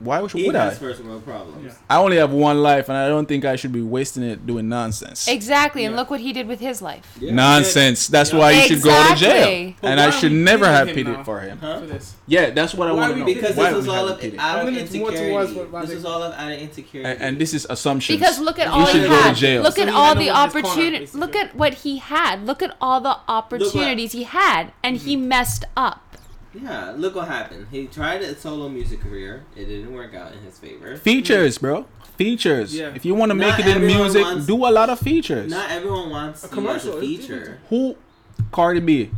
Why would I? First world problems. Yeah. I only have one life, and I don't think I should be wasting it doing nonsense. Exactly, and look what he did with his life. Yeah. Nonsense. That's why you should go to jail, but and I should never have pitied for him. Huh? For yeah, that's what I want to know. Because why this is all of out of insecurity. This is all of out of insecurity, and this is assumptions. Because look at all he had. Look at all the opportunities. Look at what he had. Look at all the opportunities he had, and he messed up. Yeah, look what happened. He tried a solo music career. It didn't work out in his favor. Features, bro. Features. Yeah. If you want to make it in music, do a lot of features. Not everyone wants a commercial feature. Who? Cardi B.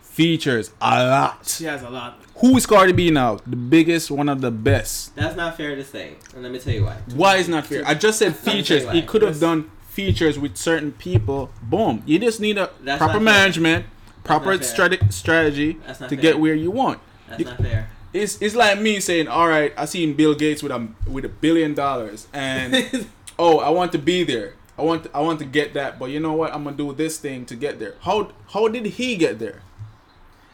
Features a lot. She has a lot. Who is Cardi B now? The biggest, one of the best. That's not fair to say. And let me tell you why. Why is not fair? I just said features. He could have done features with certain people. Boom. You just need a proper management. Proper strategy to get where you want. That's not fair. It's like me saying, all right, I seen Bill Gates with $1 billion, and I want to be there. I want to get that, but you know what? I'm gonna do this thing to get there. How did he get there?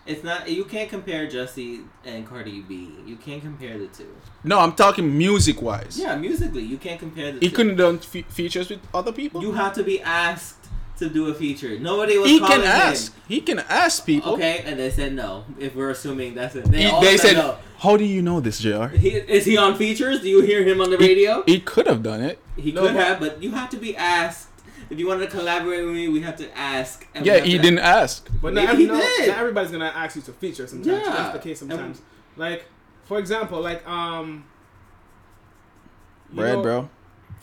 It's not. You can't compare Jussie and Cardi B. You can't compare the two. No, I'm talking music wise. Yeah, musically, you can't compare the two. He couldn't have done features with other people. You have to be asked to do a feature. Nobody was calling him. He can ask people. Okay, and they said no. If we're assuming that's it. They said no. How do you know this, JR? Is he on features? Do you hear him on the radio? He could have done it. He could have, but you have to be asked. If you want to collaborate with me, we have to ask. Yeah, he didn't ask. But not everybody's going to ask you to feature sometimes. Yeah. That's the case sometimes. Like, for example, For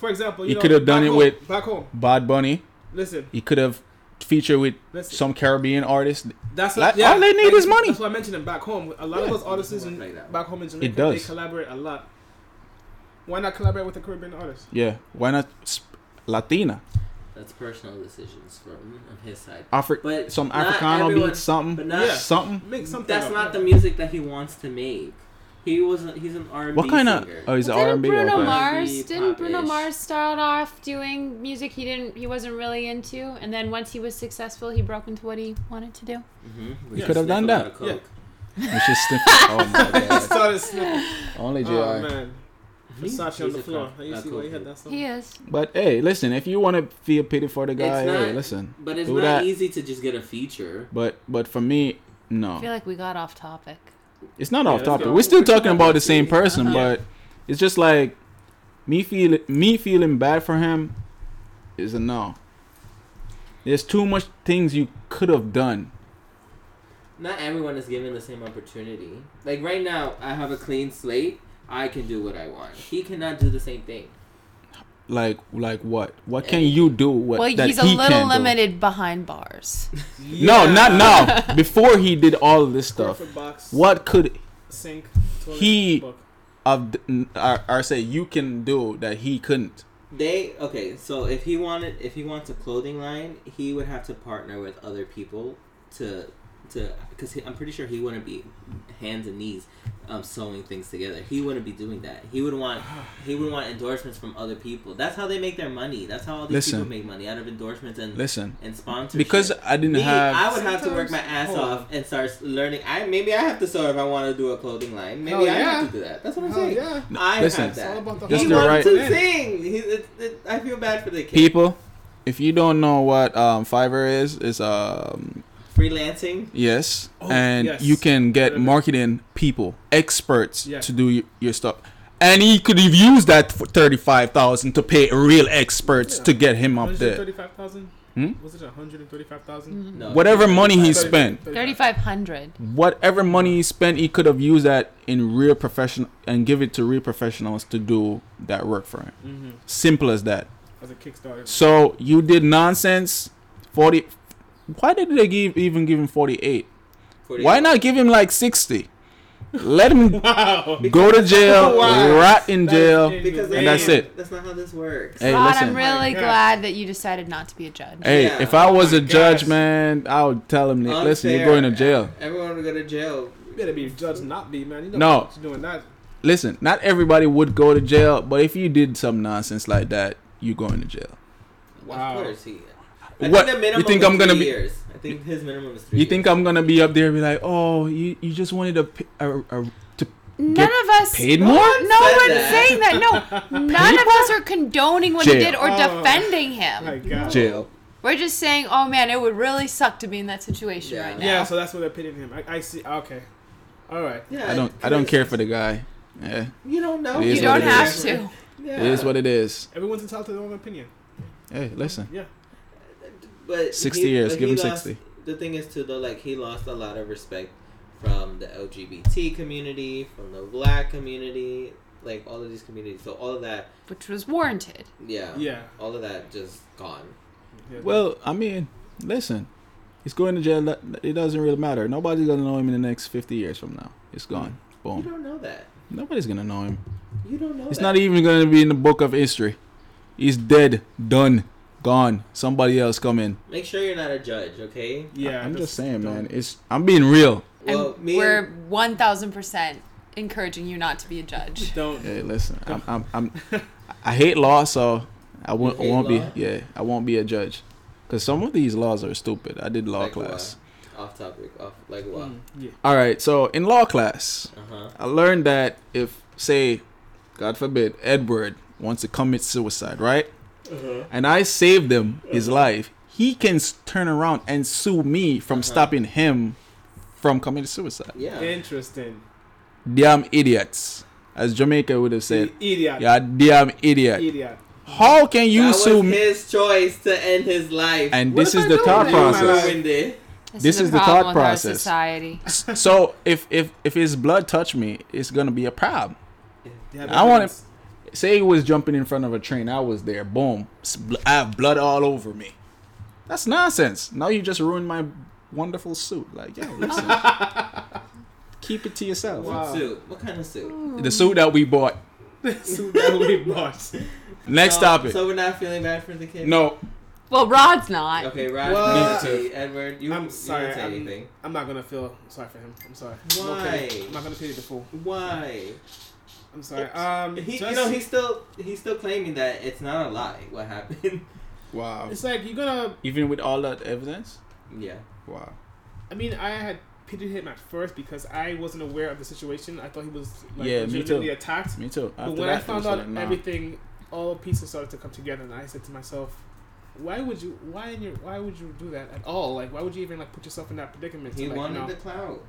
example, he could have done it with Back Home. Bad Bunny. Listen. He could have featured with some Caribbean artist. That's all they need is money. That's why I mentioned him Back Home. A lot of those artists Back Home in Jamaica, they collaborate a lot. Why not collaborate with a Caribbean artist? Yeah. Why not Latina? That's personal decisions from his side. But some Africano beat, something. Make something. That's not the music that he wants to make. He's an R&B singer. Oh, he's an R&B. Didn't Bruno Mars start off doing music he wasn't really into, and then once he was successful, he broke into what he wanted to do. Mm-hmm. He could have done that. Yeah. Which is sniffing. Oh my god. Started sniffing. Only JR. Oh man. Versace on the floor. You see why he had that song? He is. But hey, listen, if you want to feel pity for the guy, listen. But it's not easy to just get a feature. But for me, no. I feel like we got off topic. It's not off topic. We're still talking about the same person, but it's just like me feeling bad for him is a no. There's too much things you could have done. Not everyone is given the same opportunity. Like right now, I have a clean slate. I can do what I want. He cannot do the same thing. Like what? What can you do? He's a little limited behind bars. Yeah. No, not now. Before he did all of this stuff, what could he say you can do that he couldn't? So if he wants a clothing line, he would have to partner with other people because I'm pretty sure he wouldn't be hands and knees sewing things together. He wouldn't be doing that. He would want endorsements from other people. That's how they make their money. That's how all these people make money, out of endorsements and sponsorships. Because I would have to work my ass off and start learning. Maybe I have to sew if I want to do a clothing line. Maybe I have to do that. That's what I'm saying. Yeah. Have that. It's all about the he wants right. to sing. I feel bad for the kid. People, if you don't know what Fiverr is, it's freelancing. Yes. You can get marketing people, experts to do your stuff. And he could have used that for $35,000 to pay real experts to get him up there. $35,000? Was it $135,000? No. Whatever money he spent. $3,500. Whatever money he spent, he could have used that in real professional and give it to real professionals to do that work for him. Mm-hmm. Simple as that. As a Kickstarter. So you did nonsense. Why did they give him 48? Why not give him like 60? Let him go to jail, rot in jail, and that's it. That's not how this works. Hey, God, I'm really glad that you decided not to be a judge. Hey, if I was a judge, man, I would tell him, listen, you're going to jail. Everyone would go to jail. You better be a judge, not be, man. You know what you're doing that. Listen, not everybody would go to jail, but if you did some nonsense like that, you're going to jail. Wow. Of course he is. I think his minimum is 3 years. You think I'm going to be up there and be like, oh, you just wanted to get of us paid more? No one's saying that. No, none of us are condoning what he did or defending him. My God. Jail. We're just saying, oh, man, it would really suck to be in that situation right now. Yeah, so that's what they're pitting him. I see. Okay. All right. Yeah, I don't care for the guy. Yeah. You don't know. You don't have to. Yeah. It is what it is. Everyone's entitled to their own opinion. Hey, listen. Yeah. But 60 years, give him 60. The thing is, too, though, like, he lost a lot of respect from the LGBT community, from the black community, like, all of these communities. So all of that... Which was warranted. Yeah. Yeah. All of that just gone. Well, I mean, listen. He's going to jail. It doesn't really matter. Nobody's going to know him in the next 50 years from now. It's gone. Boom. You don't know that. Nobody's going to know him. You don't know that. It's not even going to be in the book of history. He's dead. Done. Gone. Somebody else come in. Make sure you're not a judge, okay? Yeah. I'm just saying, man. I'm being real. Well, we're 1,000% encouraging you not to be a judge. Don't. Hey, listen. I hate law, so I won't be a judge, because some of these laws are stupid. I did law class. Law. Off topic. Like what? Yeah. All right. So in law class, I learned that if, say, God forbid, Edward wants to commit suicide, right? And I saved him his life. he can turn around and sue me from stopping him from committing suicide. Yeah. Interesting. Damn idiots. As Jamaica would have said. Idiot. Yeah, damn idiot. Idiot. How can you sue me? That was his choice to end his life. And this is the thought process. This is the thought process. Society. So if his blood touched me, it's gonna be a problem. Yeah, I want to say he was jumping in front of a train. I was there. Boom. I have blood all over me. That's nonsense. Now you just ruined my wonderful suit. Like, yo, listen. Keep it to yourself. Wow. What suit? What kind of suit? The suit that we bought. The suit that we bought. Next topic. So we're not feeling bad for the kid? No. Well, Rod's not. Okay, Rod. Well, Edward, I'm sorry. You didn't say anything. I'm not going to feel sorry for him. I'm sorry. Why? Okay. I'm not going to pity the fool. Why? I'm sorry. He's still claiming that it's not a lie what happened. Wow. It's like you're gonna, even with all that evidence? Yeah. Wow. I mean, I had pitied him at first because I wasn't aware of the situation. I thought he was legitimately attacked. Me too. But when I found out everything, all pieces started to come together, and I said to myself, why would you do that at all? Like, why would you even put yourself in that predicament? He wanted the clout.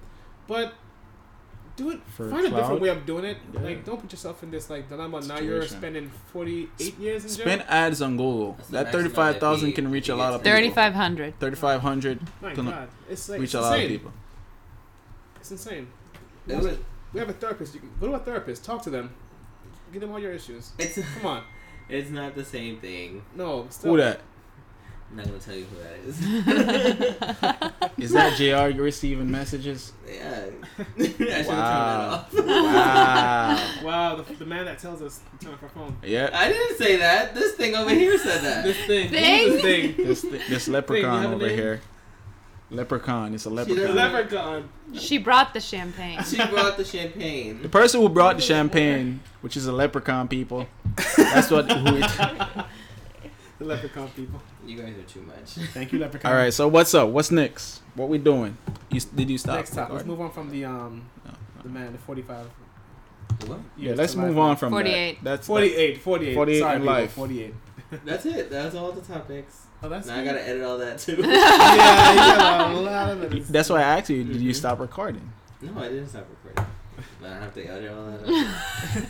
But do it. Find a different way of doing it. Yeah. Like, don't put yourself in this dilemma. Situation. Now you're spending 48 years in jail. Spend ads on Google. That 35,000 can reach a lot of people. 3,500. 3,500 can reach a lot of people. It's insane. We have a therapist. You can go to a therapist. Talk to them. Give them all your issues. Come on. It's not the same thing. No. Still. Who that? I'm not going to tell you who that is. Is that JR you're receiving messages? Yeah. I should have turned that off. Wow. Wow, the man that tells us to turn off our phone. Yeah. I didn't say that. This thing over here said that. This leprechaun over here. Leprechaun. It's a leprechaun. She brought the champagne. The person who brought the champagne, which is a leprechaun, people. That's who it... The leprechaun people. You guys are too much. Thank you, leprechaun. All right, so what's up? What's next? What we doing? Did you stop? Next time. Let's move on from the man, the 45. What? Yeah, let's move on from 48. That. That's 48. 48. 48 in life. 48. That's it. That's all the topics. Oh, that's now good. I gotta edit all that too. Yeah, a lot of it. That's why I asked you. Did you stop recording? No, I didn't stop recording. I don't have to edit all that.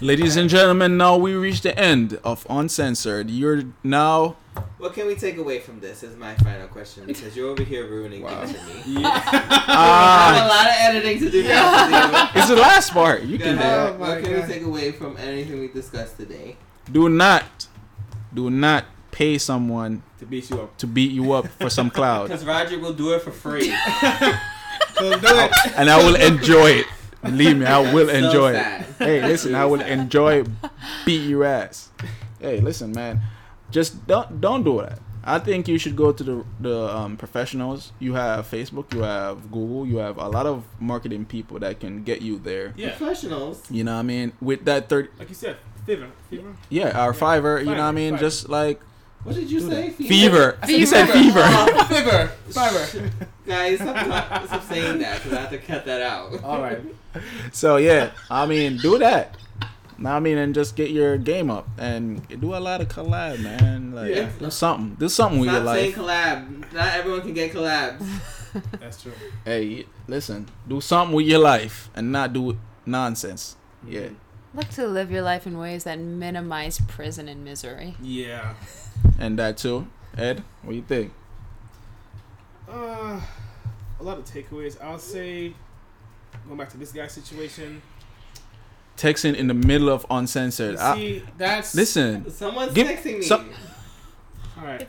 Ladies and gentlemen, now we reach the end of Uncensored. You're now. What can we take away from this? Is my final question, because you're over here ruining things for me. Yeah. I have a lot of editing to do. Yeah. It's the last part. You can do it. What can we take away from anything we discussed today? Do not pay someone to beat you up for some clout. Because Roger will do it for free. He'll do it, and I will enjoy it. Believe me, I will enjoy it. Hey, listen, I will enjoy beat your ass. Hey, listen, man, just don't do that. I think you should go to the professionals. You have Facebook, you have Google, you have a lot of marketing people that can get you there. Yeah. Professionals. You know what I mean? With that 30, like you said, Fiverr. Yeah, our Fiverr. You know what I mean? Fiverr. Just like. What did you say? Fever. He said fever. Fiverr. Guys, stop saying that because I have to cut that out. All right. So, yeah, I mean, do that. I mean, and just get your game up and do a lot of collab, man. Like, do something with your life. Stop saying collab. Not everyone can get collabs. That's true. Hey, listen, do something with your life and not do nonsense. Yeah. Look to live your life in ways that minimize prison and misery. Yeah. And that too. Ed, what do you think? A lot of takeaways. I'll say, going back to this guy's situation. Texting in the middle of Uncensored. Listen. Someone's texting me. All right.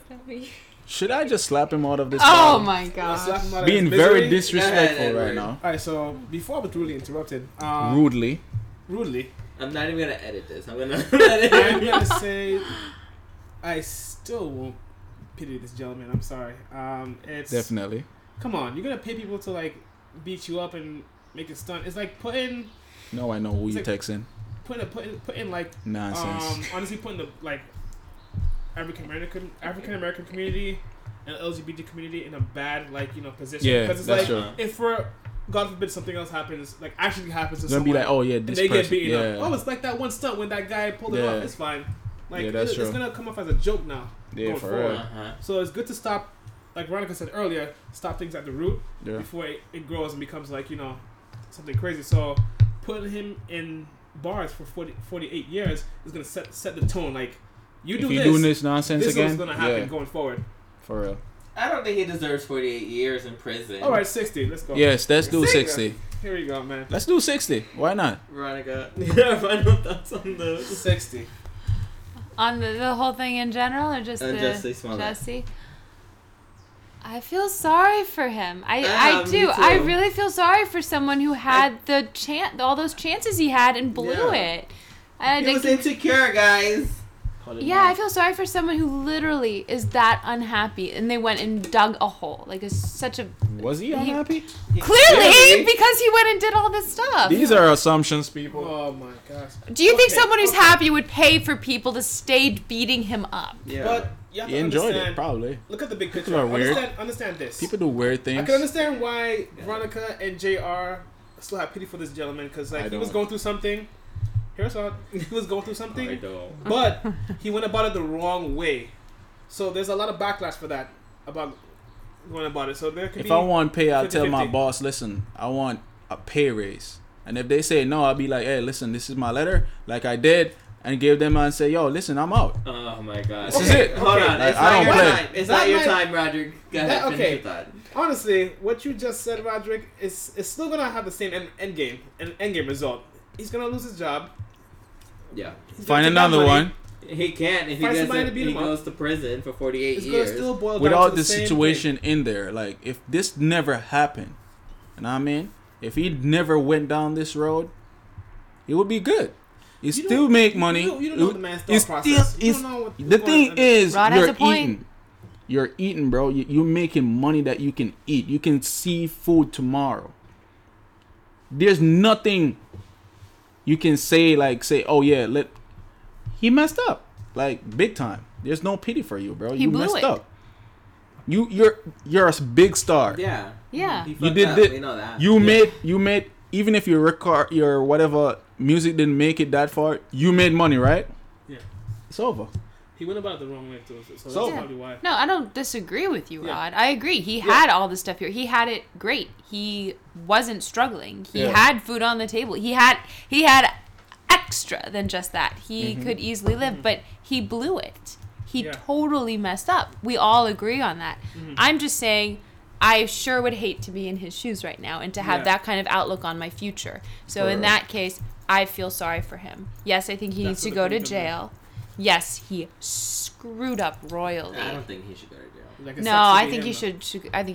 Should I just slap him out of this? Oh my gosh. Being very disrespectful right now. All right, so before I was rudely interrupted. Rudely. I'm not even going to edit this. I'm going to say, I still won't pity this gentleman. I'm sorry. It's definitely. Come on, you're going to pay people to beat you up and make a stunt. It's like putting. No, I know who you texting. Putting nonsense. Honestly, putting the African American community and LGBT community in a bad position. Yeah, because it's if we're. God forbid something else happens, actually happens to someone. Be like, oh yeah, this and they get beaten up. Oh, it's like that one stunt when that guy pulled it off. It's fine. It's gonna come off as a joke now. Yeah, for real. So it's good to stop like Veronica said earlier, stop things at the root before it grows and becomes like, you know, something crazy. So putting him in bars for 48 years is going to set the tone. Like, you do this, doing this nonsense again, this is going to happen going forward. For real. I don't think he deserves 48 years in prison. All right, 60. Let's go. Yes, let's do 60. Here we go, man. Let's do 60. Why not? Veronica. Yeah, final thoughts on the 60. On the whole thing in general, or just Jussie? I feel sorry for him. I do. I really feel sorry for someone who had all those chances he had and blew it. He was insecure, guys. Yeah, I feel sorry for someone who literally is that unhappy, and they went and dug a hole. Like, it's such a... Was he unhappy? Clearly, because he went and did all this stuff. These are assumptions, people. Oh, my gosh. Do you think someone who's happy would pay for people to stay beating him up? Yeah. But you have to enjoyed it, probably. Look at the big picture. Understand this. People do weird things. I can understand why Veronica and JR still have pity for this gentleman, because like he was going through something... He was going through something, but he went about it the wrong way. So there's a lot of backlash for that about going about it. So there could be. If I want pay, I'll tell my boss, listen, I want a pay raise. And if they say no, I'll be like, hey, listen, this is my letter, like I did, and give them and say, yo, listen, I'm out. Oh my God, this is it. Hold on, like, I don't play. It's not your time, Roderick. Go ahead, finish your thought. Honestly, what you just said, Roderick, is still gonna have the same end game result. He's gonna lose his job. Yeah. Find another one. He can't. If he doesn't, he goes to prison for 48 years. Still boil down to the situation in there. Like, if this never happened, you know what I mean? If he never went down this road, it would be good. He still make money. You don't know the man's thought process. The thing is, you're eating. You're eating, bro. You're making money that you can eat. You can see food tomorrow. There's nothing... You can say, oh yeah, he messed up, like big time. There's no pity for you, bro. You messed up. You're a big star. Yeah, yeah. You did it. We know that. You made even if your whatever music didn't make it that far, you made money, right? Yeah. It's over. He went about it the wrong way too, so that's probably why. No, I don't disagree with you, Rod. Yeah. I agree. He had all this stuff here. He had it great. He wasn't struggling. He had food on the table. He had extra than just that. He could easily live, but he blew it. He totally messed up. We all agree on that. Mm-hmm. I'm just saying, I sure would hate to be in his shoes right now and to have that kind of outlook on my future. So in that case, I feel sorry for him. Yes, I think he needs to go to jail. Yes, he screwed up royally. I don't think he should go to jail. I think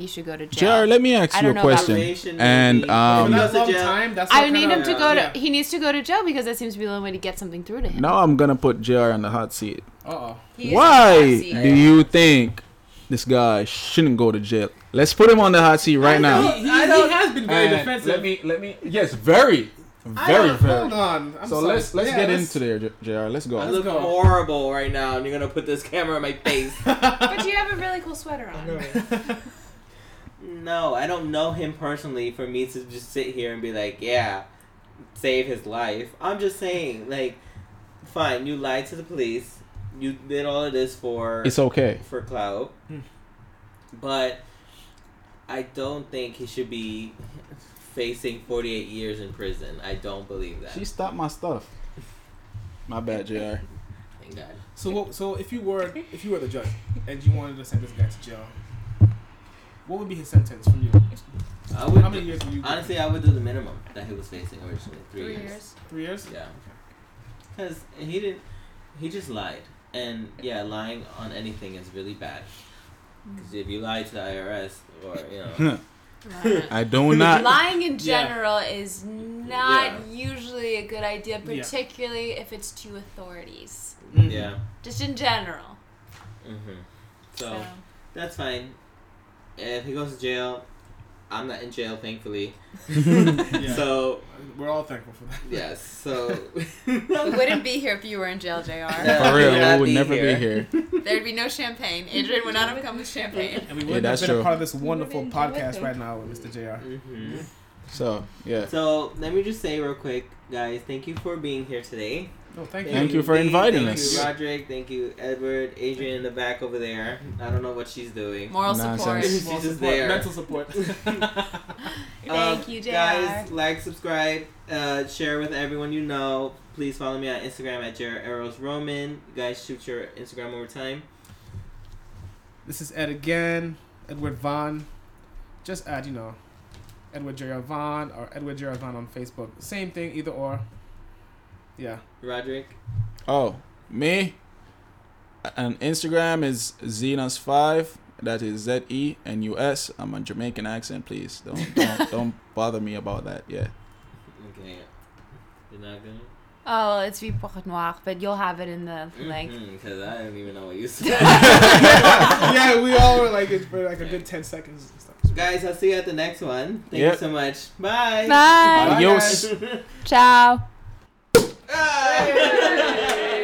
he should go to jail. JR, let me ask you a question. And I need him to go to. He needs to go to jail because that seems to be the only way to get something through to him. Now I'm gonna put JR on the hot seat. Why do you think this guy shouldn't go to jail? Let's put him on the hot seat right now. He has been very defensive. Let me. Yes, very. Very fair. Hold on. Let's get into there, JR. Let's go. I look horrible right now, and you're gonna put this camera in my face. But you have a really cool sweater on. No, I don't know him personally for me to just sit here and be like, yeah, save his life. I'm just saying, like, fine, you lied to the police. You did all of this for it's okay for clout, but I don't think he should be facing 48 years in prison. I don't believe that. She stopped my stuff. My bad, JR. Thank God. So if you were the judge and you wanted to send this guy to jail, what would be his sentence from you? How many years would you? Honestly, I would do the minimum that he was facing originally. 3 years. 3 years? Yeah. Because he just lied. And yeah, lying on anything is really bad. Because if you lie to the IRS or, you know... I do not. Lying in general is not usually a good idea, particularly if it's to authorities. Mm-hmm. Yeah. Just in general. Mm-hmm. So that's fine. If he goes to jail, I'm not in jail, thankfully. So we're all thankful for that. Yes. So we wouldn't be here if you were in jail, JR. For real, we would never be here. There'd be no champagne. Adrian would not have come with champagne, and we wouldn't have been a part of this wonderful podcast right now with Mr. JR. Mm-hmm. So, yeah. So, let me just say real quick, guys, thank you for being here today. Oh, thank you for inviting us. Thank you, Roderick. Thank you, Edward. Adrian in the back over there. I don't know what she's doing. Moral support. She's just there. Mental support. Thank you, JR. Guys, like, subscribe, share with everyone you know. Please follow me on Instagram at J.R. Eros Roman. You guys, shoot your Instagram one more time. This is Ed again. Edward Vaughn. Just add, you know, Edward Junior Vaughn or Edward Junior Vaughn on Facebook. Same thing, either or. Yeah. Roderick. Oh, me? And Instagram is Zenus5. That is Zenus. I'm on Jamaican accent, please. Don't don't bother me about that. Yeah. Okay. You're not gonna. Oh, it's wie Pochot Noir, but you'll have it in the like. Because I don't even know what you said. Yeah, we all were like, it's for like a good 10 seconds. And stuff. Guys, I'll see you at the next one. Thank you so much. Bye. Bye. Adios. Ciao. Hey.